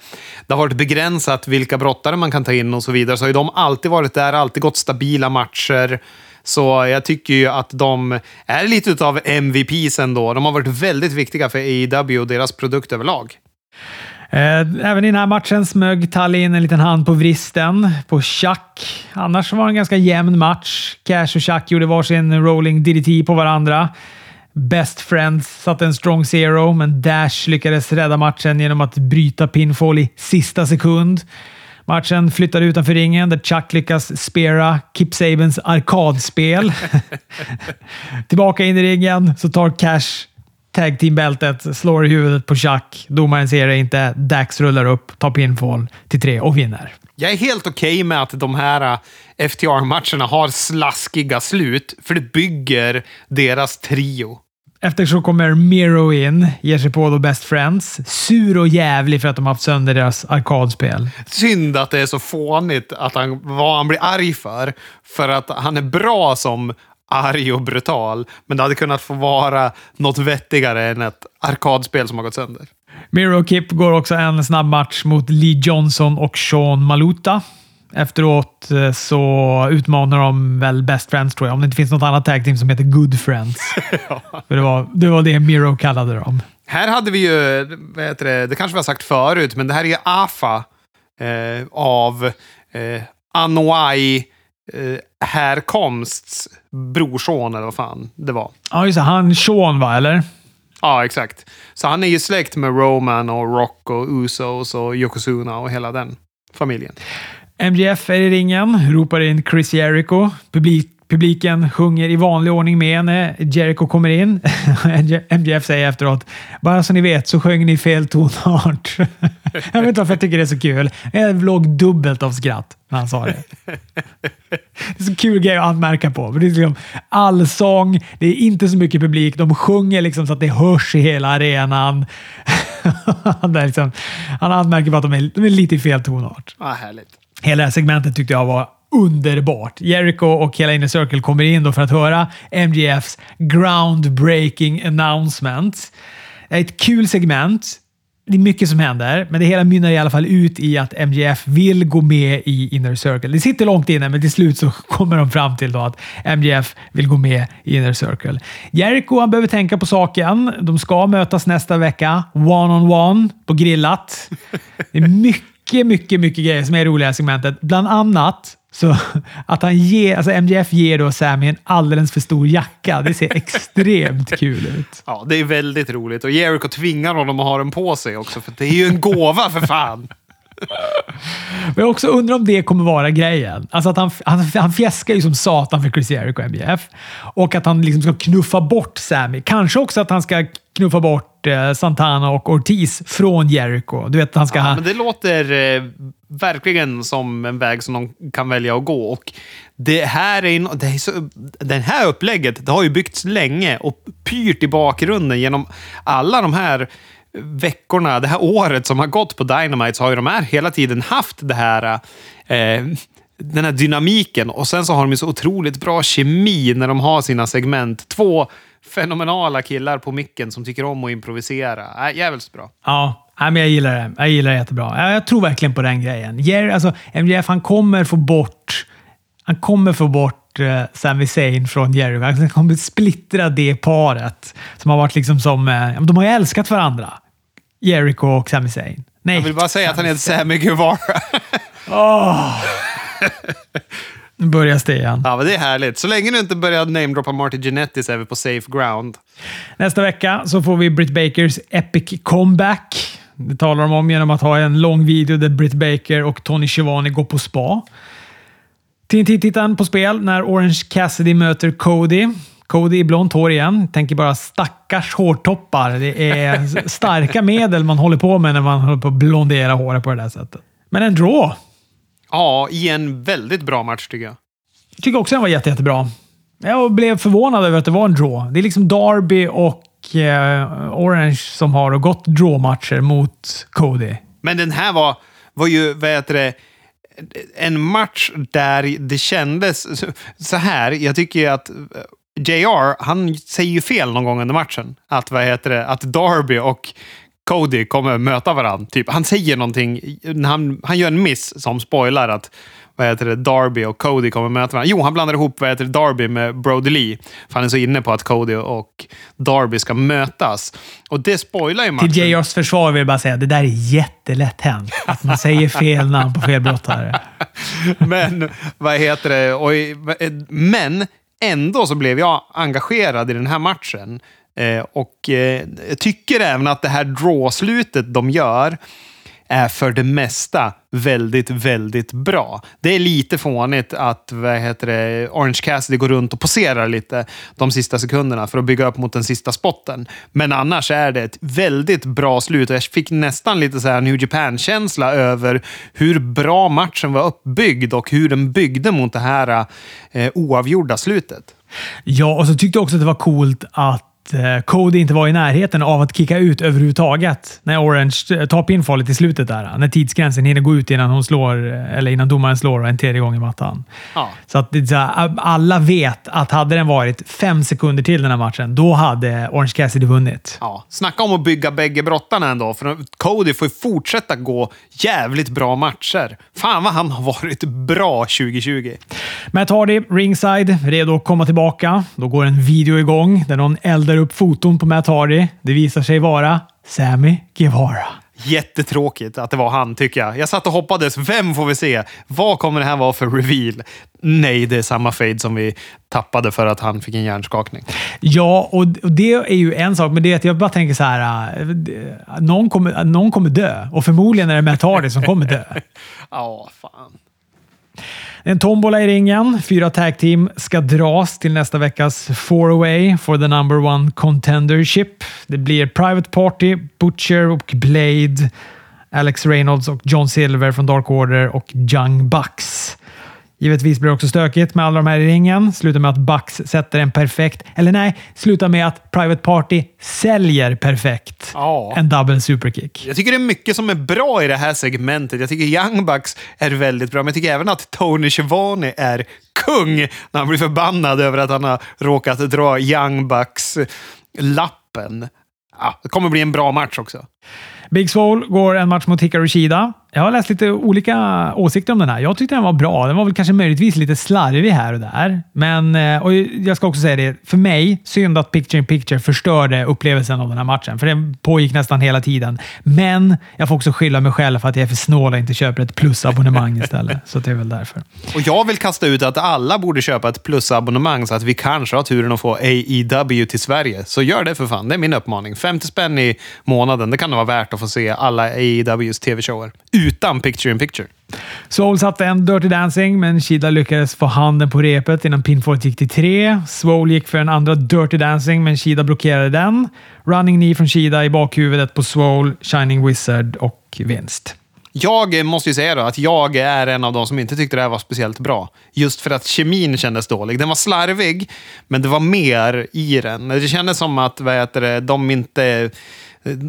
det har varit begränsat vilka brottare man kan ta in och så vidare. Så har de alltid varit där, alltid gått stabila matcher. Så jag tycker ju att de är lite utav M V P's ändå. De har varit väldigt viktiga för A E W och deras produkt överlag. Även i den här matchen smög Tully in en liten hand på vristen på Chuck. Annars var det en ganska jämn match. Cash och Chuck gjorde varsin rolling D D T på varandra. Best Friends satte en strong zero, men Dash lyckades rädda matchen genom att bryta pinfall i sista sekund. Matchen flyttar utanför ringen där Chuck lyckas spera Kip Sabens arkadspel. Tillbaka in i ringen så tar Cash tag team-bältet, slår i huvudet på Chuck. Domaren ser det inte. Dax rullar upp, tar pinfall till tre och vinner. Jag är helt okej med att de här F T R-matcherna har slaskiga slut, för det bygger deras trio. Efter så kommer Miro in, ger sig på då Best Friends. Sur och jävlig för att de haft sönder deras arkadspel. Synd att det är så fånigt att han, vad han blir arg för. För att han är bra som arg och brutal. Men det hade kunnat få vara något vettigare än ett arkadspel som har gått sönder. Miro och Kip går också en snabb match mot Lee Johnson och Sean Maluta. Efteråt så utmanar de väl Best Friends, tror jag. Om det inte finns något annat tag team som heter Good Friends. Ja. För det var, det var det Miro kallade dem. Här hade vi ju, vet det, det kanske vi har sagt förut, men det här är ju A F A eh, av eh, Anoa'i eh, härkomsts brorson, eller vad fan det var. Ja, just det. Han Sean, va, eller? Ja, exakt. Så han är ju släkt med Roman och Rock och Usos och Yokozuna och hela den familjen. M J F är i ringen, ropar in Chris Jericho. Publik, publiken sjunger i vanlig ordning med när Jericho kommer in. M J F säger efteråt, bara så ni vet så sjöng ni fel tonart. Jag vet inte varför jag tycker det är så kul. Jag låg dubbelt av skratt när han sa det. Det är så kul grej att anmärka på. Det är liksom all sång, det är inte så mycket publik. De sjunger liksom så att det hörs i hela arenan. Han, liksom, han anmärker på att de är, de är lite i fel tonart. Ah, härligt. Hela det här segmentet tyckte jag var underbart. Jericho och hela Inner Circle kommer in då för att höra M J F:s groundbreaking announcement. Det är ett kul segment. Det är mycket som händer, men det hela mynnar i alla fall ut i att M J F vill gå med i Inner Circle. Det sitter långt inne, men till slut så kommer de fram till då att M J F vill gå med i Inner Circle. Jericho, han behöver tänka på saken. De ska mötas nästa vecka, one-on-one på Grillat. Det är mycket Mycket, mycket, mycket grejer som är roliga i segmentet. Bland annat så att han ger, alltså M J F ger då Sammy en alldeles för stor jacka. Det ser extremt kul ut. Ja, det är väldigt roligt. Och Jericho tvingar honom att ha den på sig också. För det är ju en gåva för fan. Men jag också undrar om det kommer vara grejen. Alltså att han, han, han fjäskar ju som satan för Chris Jericho och M J F. Och att han liksom ska knuffa bort Sammy. Kanske också att han ska knuffa bort eh, Santana och Ortiz från Jericho. Du vet att han ska... Ja, ha... men det låter eh, verkligen som en väg som de kan välja att gå. Och det här är, det är så, den här upplägget, det har ju byggts länge och pyrt i bakgrunden genom alla de här veckorna, det här året som har gått på Dynamite, så har ju de här hela tiden haft det här eh, den här dynamiken, och sen så har de ju så otroligt bra kemi när de har sina segment. Två fenomenala killar på micken som tycker om att improvisera. Äh, jävligt bra. Ja. Ja, men jag gillar det. Jag gillar det jättebra. Jag tror verkligen på den grejen. Jerry, alltså, M J F, han kommer få bort han kommer få bort Sami Zayn från Jerry. Han kommer splittra det paret som har varit liksom som... De har ju älskat varandra. Jericho och Sami Zayn. Nej, jag vill bara säga Sami att han är Sammy Guevara. Åh! Nu börjar det igen. Ja, men det är härligt. Så länge du inte börjar namedroppa Marty Jannetty så är vi på safe ground. Nästa vecka så får vi Britt Bakers epic comeback. Det talar de om genom att ha en lång video där Britt Baker och Tony Schiavone går på spa. T N T-tittan på spel när Orange Cassidy möter Cody. Cody i blont hår igen. Tänker bara stackars hårtoppar. Det är starka medel man håller på med när man håller på att blondera håret på det där sättet. Men en draw. Ja, i en väldigt bra match tycker jag. Jag tycker också den var jätte, jättebra. Jag blev förvånad över att det var en draw. Det är liksom Darby och eh, Orange som har gått draw-matcher mot Cody. Men den här var, var ju, vad heter det, en match där det kändes så här. Jag tycker ju att J R, han säger ju fel någon gång under matchen. Att, vad heter det, att Darby och Cody kommer möta varandra. Typ, han säger någonting, han, han gör en miss som spoilar att vad heter det, Darby och Cody kommer möta varandra. Jo, han blandar ihop vad heter det, Darby med Brody Lee. För han är så inne på att Cody och Darby ska mötas. Och det spoilar ju matchen. Till J R:s försvar vill jag bara säga, det där är jättelätt hänt. Att man säger fel namn på fel brottare. Men, vad heter det? Och, men ändå så blev jag engagerad i den här matchen. Eh, och eh, jag tycker även att det här draw-slutet de gör är för det mesta väldigt, väldigt bra. Det är lite fånigt att vad heter det, Orange Cassidy går runt och poserar lite de sista sekunderna för att bygga upp mot den sista spotten. Men annars är det ett väldigt bra slut. Och jag fick nästan lite så här New Japan-känsla över hur bra matchen var uppbyggd och hur den byggde mot det här eh, oavgjorda slutet. Ja, och så tyckte jag också att det var coolt att Cody inte var i närheten av att kicka ut överhuvudtaget när Orange tar pinfallet i slutet där. När tidsgränsen hinner gå ut innan hon slår, eller innan domaren slår en tredje gång i mattan. Ja. Så att alla vet att hade den varit fem sekunder till den här matchen, då hade Orange Cassidy vunnit. Ja, snacka om att bygga bägge brottarna ändå. För Cody får fortsätta gå jävligt bra matcher. Fan vad han har varit bra tjugo tjugo. Matt Hardy, ringside, redo att komma tillbaka. Då går en video igång där någon äldre upp foton på Matt Hardy. Det visar sig vara Sammy Guevara. Jättetråkigt att det var han, tycker jag. Jag satt och hoppades. Vem får vi se? Vad kommer det här vara för reveal? Nej, det är samma fade som vi tappade för att han fick en hjärnskakning. Ja, och det är ju en sak. Men det är att jag bara tänker så här. Någon kommer, någon kommer dö. Och förmodligen är det Matt Hardy som kommer dö. Ja, fan. En tombola i ringen. Fyra tag team ska dras till nästa veckas four-way for the number one contendership. Det blir Private Party, Butcher och Blade, Alex Reynolds och John Silver från Dark Order och Young Bucks. Givetvis blir det också stökigt med alla de här i ringen. Slutar med att Bucks sätter en perfekt... Eller nej, slutar med att Private Party säljer perfekt. Ja. En double superkick. Jag tycker det är mycket som är bra i det här segmentet. Jag tycker Young Bucks är väldigt bra. Men jag tycker även att Tony Schiavone är kung när han blir förbannad över att han har råkat dra Young Bucks-lappen. Ja, det kommer bli en bra match också. Big Swole går en match mot Hikaru Shida. Jag har läst lite olika åsikter om den här. Jag tyckte den var bra. Den var väl kanske möjligtvis lite slarvig här och där. Men, och jag ska också säga det, för mig, synd att Picture in Picture förstörde upplevelsen av den här matchen. För den pågick nästan hela tiden. Men jag får också skylla mig själv för att jag är för snål och inte köper ett plusabonnemang istället. Så det är väl därför. Och jag vill kasta ut att alla borde köpa ett plusabonnemang så att vi kanske har turen att få A E W till Sverige. Så gör det för fan. Det är min uppmaning. femtio spänn i månaden. Det kan vara värt att få se alla A E W's tv-shower utan picture in picture. Swole satte en dirty dancing, men Shida lyckades få handen på repet innan pinfallet gick till tre. Swole gick för en andra dirty dancing, men Shida blockerade den. Running knee från Shida i bakhuvudet på Swole, Shining Wizard och vinst. Jag måste ju säga då att jag är en av de som inte tyckte det här var speciellt bra. Just för att kemin kändes dålig. Den var slarvig, men det var mer i den. Det kändes som att vad heter det, de inte...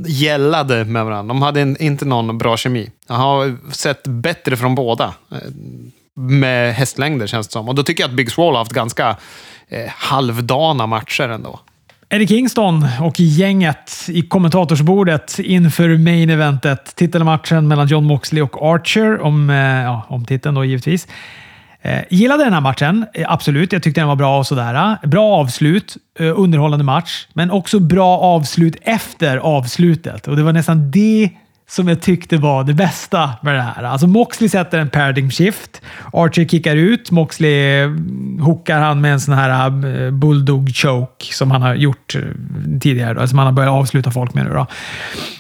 gällade med varandra. De hade en, inte någon bra kemi. Jag har sett bättre från båda. Med hästlängder känns det som. Och då tycker jag att Big Swole har haft ganska eh, halvdana matcher ändå. Eddie Kingston och gänget i kommentatorsbordet inför main eventet. Titelmatchen mellan Jon Moxley och Archer. Om, eh, ja, om titeln då givetvis. Eh, gillade den här matchen, eh, absolut. Jag tyckte den var bra och sådär. Bra avslut, eh, underhållande match. Men också bra avslut efter avslutet. Och det var nästan det som jag tyckte var det bästa med det här. Alltså Moxley sätter en paradigm shift. Archer kickar ut. Moxley hookar han med en sån här bulldog choke som han har gjort tidigare. Då, som han har börjat avsluta folk med nu då.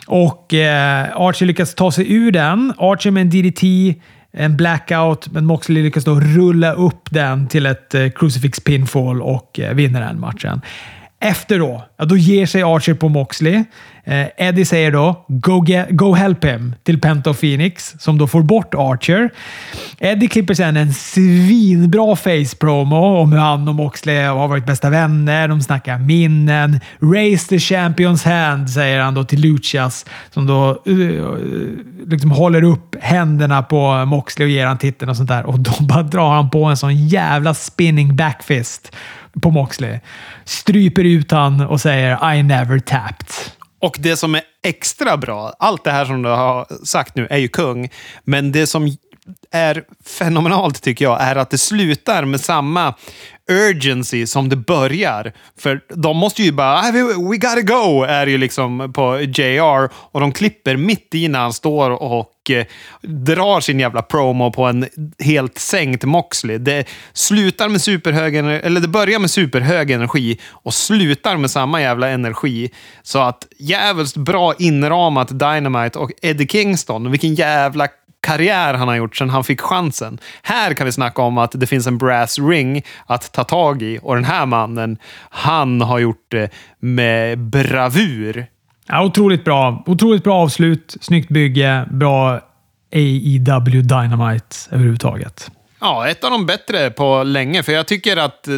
Och eh, Archer lyckas ta sig ur den. Archer med en D D T... en blackout, men Moxley lyckas då rulla upp den till ett eh, crucifix pinfall och eh, vinner den matchen. Efter då, ja, då ger sig Archer på Moxley. Eh, Eddie säger då, go, get, go help him till Penta och Phoenix, som då får bort Archer. Eddie klipper sedan en svinbra face-promo om hur han och Moxley har varit bästa vänner. De snackar minnen. Raise the champions hand, säger han då till Luchas, som då uh, liksom håller upp händerna på Moxley och ger han titeln och sånt där. Och då bara drar han på en sån jävla spinning backfist på Moxley. Stryper ut han och säger I never tapped. Och det som är extra bra, allt det här som du har sagt nu är ju kung, men det som är fenomenalt tycker jag är att det slutar med samma urgency som det börjar. För de måste ju bara we gotta go är ju liksom på J R och de klipper mitt i när han står och eh, drar sin jävla promo på en helt sänkt Moxley. Det slutar med superhög eller det börjar med superhög energi och slutar med samma jävla energi, så att jävligt bra inramat Dynamite och Eddie Kingston. Vilken jävla karriär han har gjort sedan han fick chansen. Här kan vi snacka om att det finns en brass ring att ta tag i. Och den här mannen, han har gjort det med bravur. Ja, otroligt bra. Otroligt bra avslut. Snyggt bygge. Bra A E W Dynamite överhuvudtaget. Ja, ett av de bättre på länge. För jag tycker att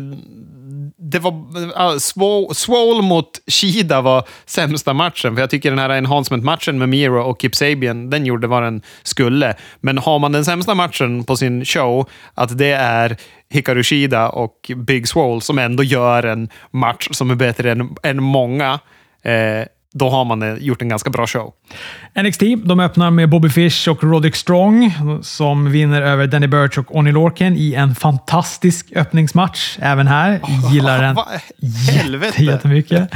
det var Swole, Swole mot Shida var sämsta matchen, för jag tycker den här enhancement-matchen med Miro och Kip Sabian, den gjorde vad den skulle. Men har man den sämsta matchen på sin show, att det är Hikaru Shida och Big Swole som ändå gör en match som är bättre än, än många, eh, då har man gjort en ganska bra show. N X T, de öppnar med Bobby Fish och Roderick Strong som vinner över Danny Burch och Oney Lorcan i en fantastisk öppningsmatch. Även här gillar den oh, jätte, jättemycket.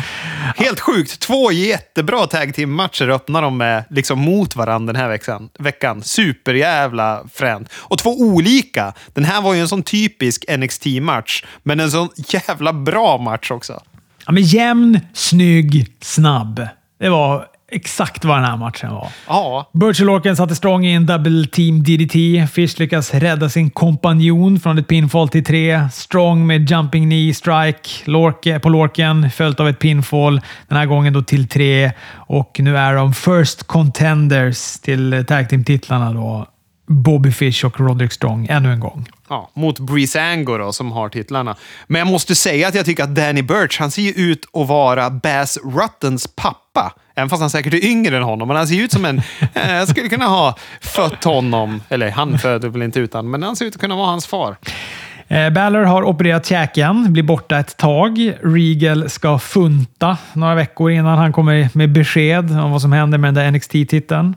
Helt sjukt. Två jättebra tag team matcher öppnar de med, liksom, mot varandra den här veckan. veckan. Superjävla fränt. Och två olika. Den här var ju en sån typisk N X T-match, men en sån jävla bra match också. Ja, men jämn, snygg, snabb. Det var exakt vad den här matchen var. Ja. Burch och Lorcan satte Strong i en double team D D T. Fish lyckas rädda sin kompanjon från ett pinfall till tre. Strong med jumping knee strike Lorcan, på Lorcan, följt av ett pinfall. Den här gången då till tre. Och nu är de first contenders till tag team-titlarna då. Bobby Fish och Roderick Strong ännu en gång. Ja, mot Breeze Ango då, som har titlarna. Men jag måste säga att jag tycker att Danny Burch, han ser ju ut att vara Baz Ruttons pappa. Även fast han säkert är yngre än honom. Men han ser ut som en... Jag skulle kunna ha fött honom. Eller han födde väl inte utan. Men han ser ut att kunna vara hans far. Balor har opererat käken, blir borta ett tag. Regal ska funta några veckor innan han kommer med besked om vad som händer med den där N X T-titeln.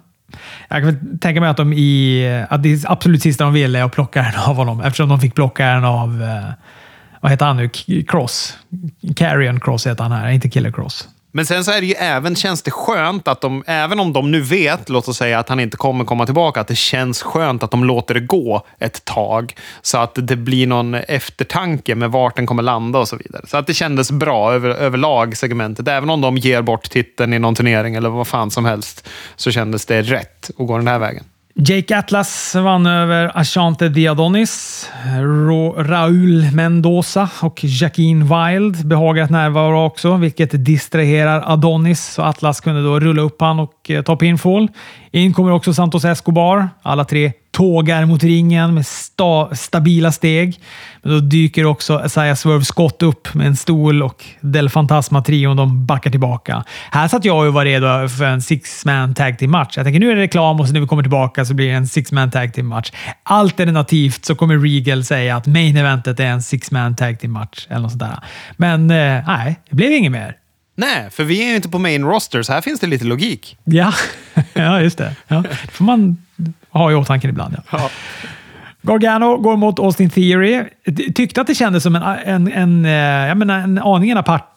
Jag kan tänka mig att de i att det absolut sista de ville är att plocka den av honom, eftersom de fick plocka den av, vad heter han nu? Cross. Karrion Cross heter han här, inte Killer Cross. Men sen så är det ju även, känns det skönt att de, även om de nu vet, låt oss säga att han inte kommer komma tillbaka, att det känns skönt att de låter det gå ett tag så att det blir någon eftertanke med vart den kommer landa och så vidare. Så att det kändes bra över, överlag segmentet. Även om de ger bort titeln i någon turnering eller vad fan som helst, så kändes det rätt att gå den här vägen. Jake Atlas vann över Ashante de Adonis. Ra- Raul Mendoza och Jaquin Wild behagat närvaro också, vilket distraherar Adonis. Så Atlas kunde då rulla upp han och ta pinfall. In kommer också Santos Escobar. Alla tre tågar mot ringen med sta- stabila steg. Men då dyker också Isaiah Swerve Scott upp med en stol och Del Fantasma-trion, de backar tillbaka. Här satt jag och var redo för en six-man tag team-match. Jag tänker nu är det reklam och så när vi kommer tillbaka så blir det en six-man tag team-match. Alternativt så kommer Regal säga att main eventet är en six-man tag team-match eller något sånt där. Men eh, nej, det blev inget mer. Nej, för vi är ju inte på main roster, så här finns det lite logik. Ja, ja just det. Ja. Det får man ha i åtanke ibland. Ja. Ja. Gargano går mot Austin Theory. Tyckte att det kändes som en, en, en, jag menar, en aningen apart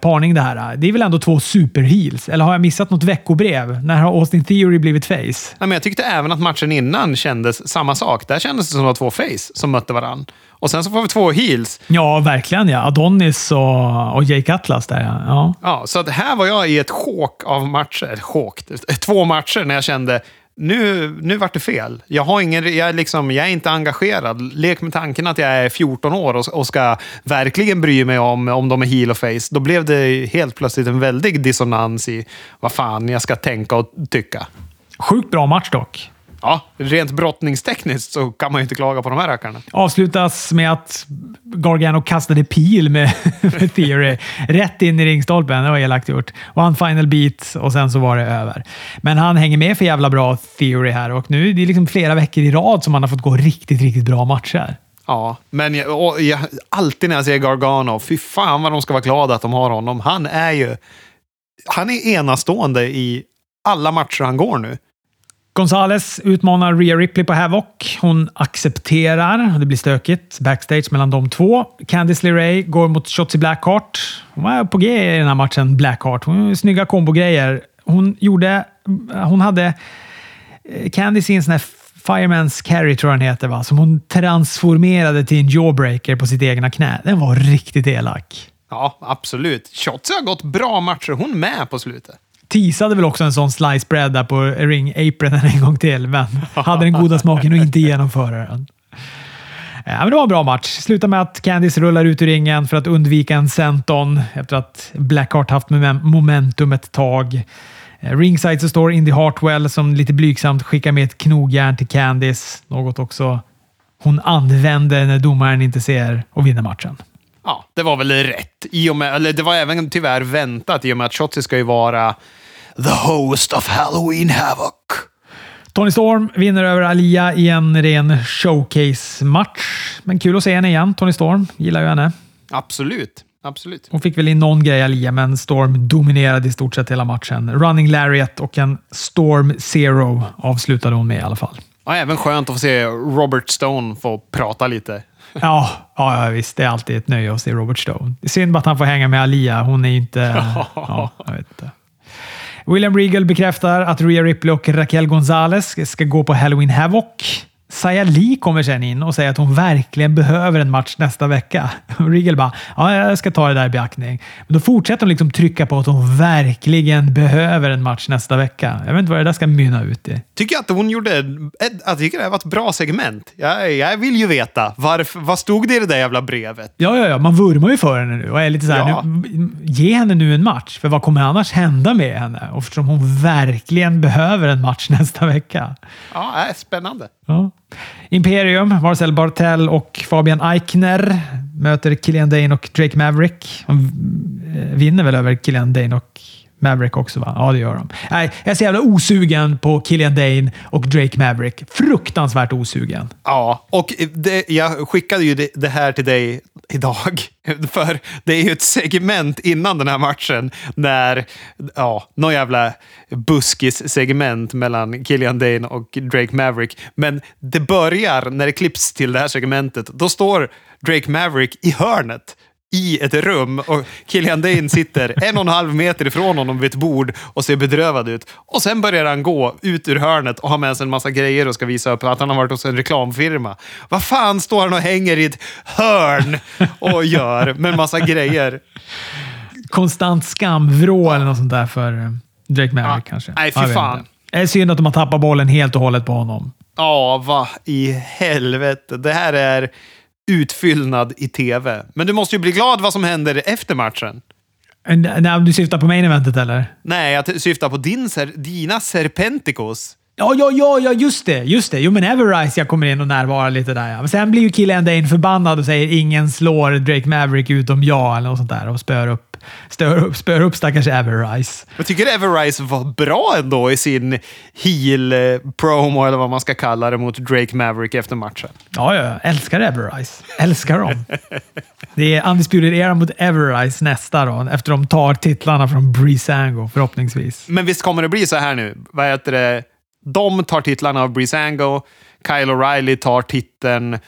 parning det här. Det är väl ändå två superheels? Eller har jag missat något veckobrev? När har Austin Theory blivit face? Nej, men jag tyckte även att matchen innan kändes samma sak. Där kändes det som att det var två face som mötte varann. Och sen så får vi två heels. Ja, verkligen. Ja. Adonis och, och Jake Atlas där. Ja. Ja. Ja, så att här var jag i ett chock av matcher. Chock. Två matcher när jag kände... Nu, nu vart det fel. Jag, har ingen, jag, liksom, jag är inte engagerad. Lek med tanken att jag är fjorton år och, och ska verkligen bry mig om om de är heel och face. Då blev det helt plötsligt en väldig dissonans i vad fan jag ska tänka och tycka. Sjukt bra match dock. Ja, rent brottningstekniskt så kan man ju inte klaga på de här rackarna. Avslutas med att Gargano kastade pil med, med Theory rätt in i ringstolpen. Det var elakt gjort. Och han final beat och sen så var det över. Men han hänger med för jävla bra, Theory här. Och nu det är liksom flera veckor i rad som han har fått gå riktigt, riktigt bra matcher. Ja, men jag, jag, alltid när jag ser Gargano, fy fan vad de ska vara glada att de har honom. Han är ju han är enastående i alla matcher han går nu. Gonzales utmanar Rhea Ripley på Havoc. Hon accepterar. Det blir stökigt backstage mellan de två. Candice LeRae går mot Shotzi Blackheart. Hon var på G i den här matchen, Blackheart. Hon gjorde snygga kombogrejer. Hon gjorde... Hon hade... Candice i en sån här Fireman's Carry, tror jag den heter, va? Som hon transformerade till en jawbreaker på sitt egna knä. Den var riktigt elak. Ja, absolut. Shotzi har gått bra matcher. Hon med på slutet. Tisade väl också en sån slice bread där på ring-apronen en gång till, men hade den goda smaken och inte genomföra den. Ja, men det var en bra match. Slutar med att Candice rullar ut ur ringen för att undvika en senton efter att Blackheart haft momentum ett tag. Ringside så står Indy Hartwell som lite blygsamt skickar med ett knogjärn till Candice. Något också hon använder när domaren inte ser, och vinner matchen. ja, det var väl rätt. I och med, eller det var även tyvärr väntat i och med att Shotzi ska ju vara the host of Halloween Havoc. Toni Storm vinner över Alia i en ren showcase-match. Men kul att se henne igen. Toni Storm, gillar ju henne. Absolut, absolut. Hon fick väl in någon grej Alia, men Storm dominerade i stort sett hela matchen. Running Lariat och en Storm Zero avslutade hon med i alla fall. Ja, även skönt att få se Robert Stone få prata lite. Ja, ja, visst. Det är alltid ett nöje att se Robert Stone. Det är synd att han får hänga med Alia. Hon är ju inte... Ja, jag vet inte. William Regal bekräftar att Rhea Ripley och Raquel Gonzalez ska gå på Halloween Havoc. Xia Li kommer sen in och säger att hon verkligen behöver en match nästa vecka. Regal bara, ja, jag ska ta det där i beaktning. Men då fortsätter de liksom trycka på att hon verkligen behöver en match nästa vecka. Jag vet inte vad det där ska mynna ut i. Tycker jag att hon gjorde, jag tycker det var ett bra segment. Jag, jag vill ju veta, varför, vad stod det i det där jävla brevet? Ja, ja, ja, man vurmar ju för henne nu och är lite så här, ja. nu, ge henne nu en match. För vad kommer annars hända med henne? Och eftersom hon verkligen behöver en match nästa vecka. Ja, det är spännande. Ja. Imperium, Marcel Bartel och Fabian Eichner möter Killian Dane och Drake Maverick. De vinner väl över Killian Dane och Maverick också, va? Ja, det gör de. Nej, jag är så jävla osugen på Killian Dane och Drake Maverick. Fruktansvärt osugen. Ja, och det, jag skickade ju det, det här till dig idag. För det är ju ett segment innan den här matchen när, ja, någon jävla buskis-segment mellan Killian Dane och Drake Maverick. Men det börjar, när det klipps till det här segmentet, då står Drake Maverick i hörnet i ett rum och Killian Dane sitter en och en halv meter ifrån honom vid ett bord och ser bedrövad ut. Och sen börjar han gå ut ur hörnet och har med sig en massa grejer och ska visa upp att han har varit hos en reklamfirma. Vad fan står han och hänger i ett hörn och gör med en massa grejer? Konstant skamvrå eller något sånt där för Drake Maverick, ja, kanske. Nej, fy fan. Det är synd att de har tappat bollen helt och hållet på honom. Ja, vad i helvete. Det här är utfyllnad i tv. Men du måste ju bli glad vad som händer efter matchen. Nej, du syftar på main eventet eller? Nej, jag syftar på din, dina Serpenticos. Ja, ja, ja, ja, just det, just det. Jo, men Everrise, jag kommer in och närvarar lite där. Ja. Men sen blir ju Killian Dane förbannad och säger ingen slår Drake Maverick utom jag eller något sånt där och spör upp, stör upp, spör upp stackars Everrise. Jag tycker Everrise var bra ändå i sin heel-promo eller vad man ska kalla det mot Drake Maverick efter matchen. Ja, ja, älskar Everrise. Älskar dem. Det är undisputed era mot Everrise nästa då, efter de tar titlarna från Breezango förhoppningsvis. Men visst kommer det bli så här nu? Vad heter det? De tar titlarna av Breezango. Kyle O'Reilly tar titeln,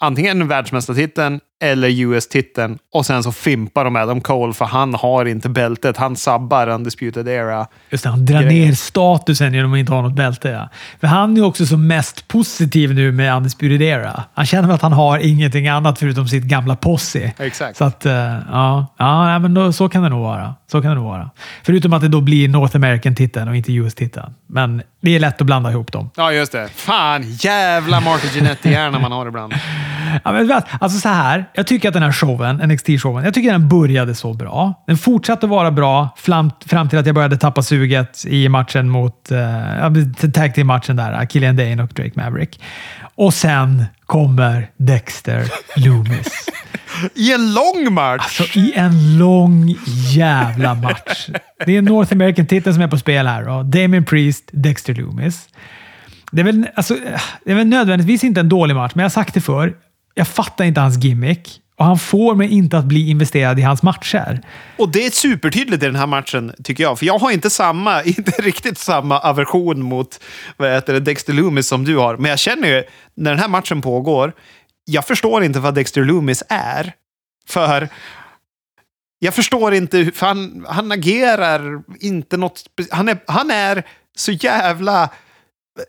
antingen världsmästartiteln eller U S-titeln. Och sen så fimpar de Adam Cole för han har inte bältet. Han sabbar Undisputed Era. Just det, han drar ner statusen genom att inte ha något bälte. Ja. För han är också som mest positiv nu med Undisputed Era. Han känner att han har ingenting annat förutom sitt gamla posse. Exakt. Så att, ja, ja men då, så kan det nog vara. Så kan det nog vara. Förutom att det då blir North American-titeln och inte U S-titeln. Men det är lätt att blanda ihop dem. Ja, just det. Fan, jävla Martin Ginetti-hjärna man har ibland. Ja, men, alltså så här. Jag tycker att den här showen, N X T-showen, jag tycker den började så bra. Den fortsatte vara bra fram, fram till att jag började tappa suget i matchen mot eh, tag team matchen där, Killian Dane och Drake Maverick. Och sen kommer Dexter Lumis. I en lång match! Alltså i en lång jävla match. Det är North American-titeln som är på spel här. Då. Damien Priest, Dexter Lumis. Det är, väl, alltså, det är väl nödvändigtvis inte en dålig match, men jag har sagt det förr. Jag fattar inte hans gimmick. Och han får mig inte att bli investerad i hans matcher. Och det är supertydligt i den här matchen, tycker jag. För jag har inte samma, inte riktigt samma aversion mot vad heter det, Dexter Lumis som du har. Men jag känner ju, när den här matchen pågår, jag förstår inte vad Dexter Lumis är. För jag förstår inte, för han, han agerar inte något... Han är, han är så jävla...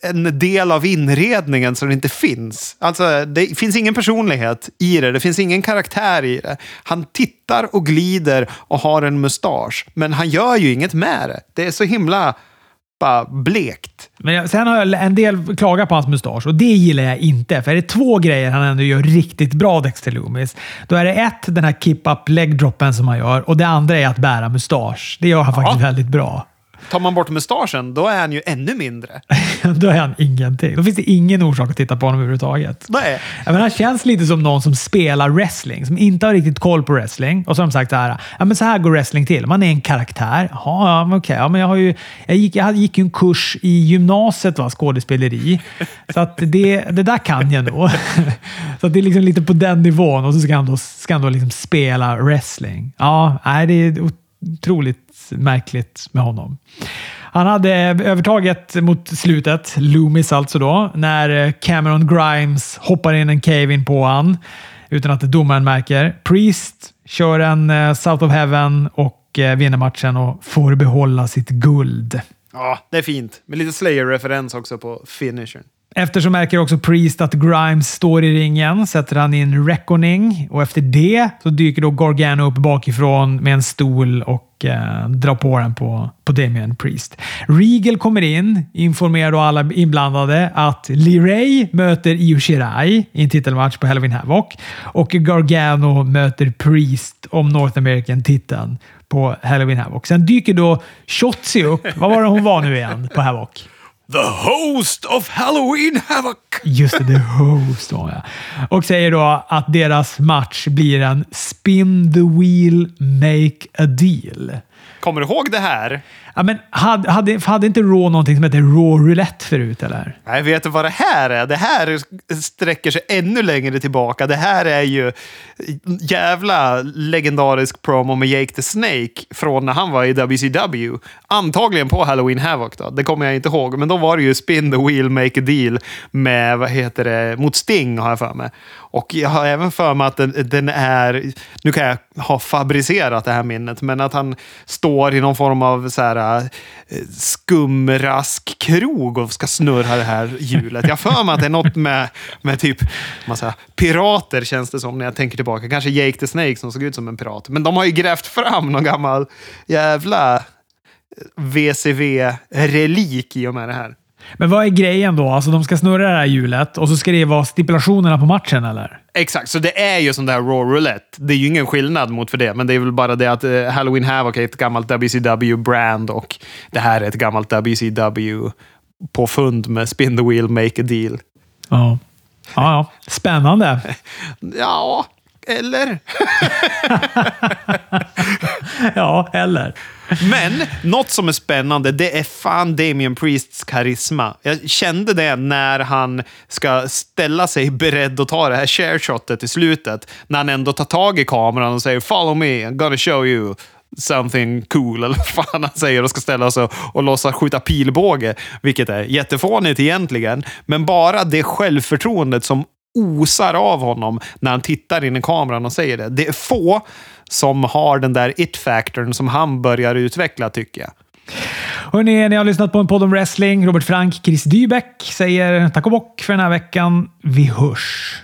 en del av inredningen som inte finns. Alltså, det finns ingen personlighet i det. Det finns ingen karaktär i det. Han tittar och glider och har en mustasch. Men han gör ju inget med det. Det är så himla bara blekt. Men jag, sen har jag en del klagat på hans mustasch och det gillar jag inte. För är det två grejer han ändå gör riktigt bra, Dexter Lumis, då är det ett, den här kip-up leg-droppen som han gör, och det andra är att bära mustasch. Det gör han ja. faktiskt väldigt bra. Tar man bort mustaschen, då är han ju ännu mindre. då är han ingenting. Då finns det ingen orsak att titta på honom överhuvudtaget. Nej. Ja, men han känns lite som någon som spelar wrestling, som inte har riktigt koll på wrestling. Och så har de sagt så här, ja, men så här går wrestling till. Man är en karaktär. Jaha, okej. Okay. Ja, men jag har ju, jag gick, jag gick ju en kurs i gymnasiet, va, skådespeleri. Så att det, det där kan jag nog. Så att det är liksom lite på den nivån. Och så ska han då, ska han då liksom spela wrestling. Ja, nej, det är otroligt märkligt med honom. Han hade övertaget mot slutet, Loomis alltså då, när Cameron Grimes hoppar in en cave-in på han utan att domaren märker. Priest kör en South of Heaven och vinner matchen och får behålla sitt guld. Ja, det är fint. Med lite Slayer-referens också på finishern. Eftersom märker också Priest att Grimes står i ringen, sätter han in Reckoning. Och efter det så dyker då Gargano upp bakifrån med en stol och eh, drar på den på, på Damian Priest. Regal kommer in, informerar då alla inblandade att LeRae möter Io Shirai i en titelmatch på Halloween Havoc. Och Gargano möter Priest om North American-titeln på Halloween Havoc. Sen dyker då Shotzi upp. Vad var det hon var nu igen på Havoc? The host of Halloween Havoc! Just det, the host var jag. Och säger då att deras match blir en spin the wheel, make a deal. Kommer du ihåg det här? Ja, men hade, hade, hade inte Raw någonting som heter Raw Roulette förut, eller? Nej, vet du vad det här är? Det här sträcker sig ännu längre tillbaka. Det här är ju jävla legendarisk promo med Jake the Snake från när han var i W C W. Antagligen på Halloween Havoc då. Det kommer jag inte ihåg. Men då var det ju Spin the Wheel, Make a Deal med, vad heter det, mot Sting har jag för mig. Och jag har även för mig att den, den är, nu kan jag ha fabricerat det här minnet, men att han står i någon form av så här skumrask krog och ska snurra det här hjulet. Jag för mig att det är något med, med typ massa pirater känns det som när jag tänker tillbaka. Kanske Jake the Snake som såg ut som en pirat. Men de har ju grävt fram någon gammal jävla V C V-relik i och med det här. Men vad är grejen då? Alltså de ska snurra det här hjulet och så ska det vara stipulationerna på matchen, eller? Exakt, så det är ju som det här Raw Roulette. Det är ju ingen skillnad mot för det, men det är väl bara det att eh, Halloween Havoc är ett gammalt W C W-brand och det här är ett gammalt W C W på fund med Spin the Wheel, Make a Deal. Ja, ja, ja. Spännande. Ja, eller? Ja, eller. Men något som är spännande, det är fan Damian Priests karisma. Jag kände det när han ska ställa sig beredd att ta det här chair-shotet i slutet. När han ändå tar tag i kameran och säger follow me, I'm gonna show you something cool. Eller vad fan han säger och ska ställa sig och låtsas skjuta pilbåge. Vilket är jättefånigt egentligen. Men bara det självförtroendet som osar av honom när han tittar in i kameran och säger det. Det är få som har den där it-faktorn som han börjar utveckla, tycker jag. Hörrni, ni har lyssnat på en podd om wrestling. Robert Frank, Chris Dybeck säger tack och bock för den här veckan. Vi hörs!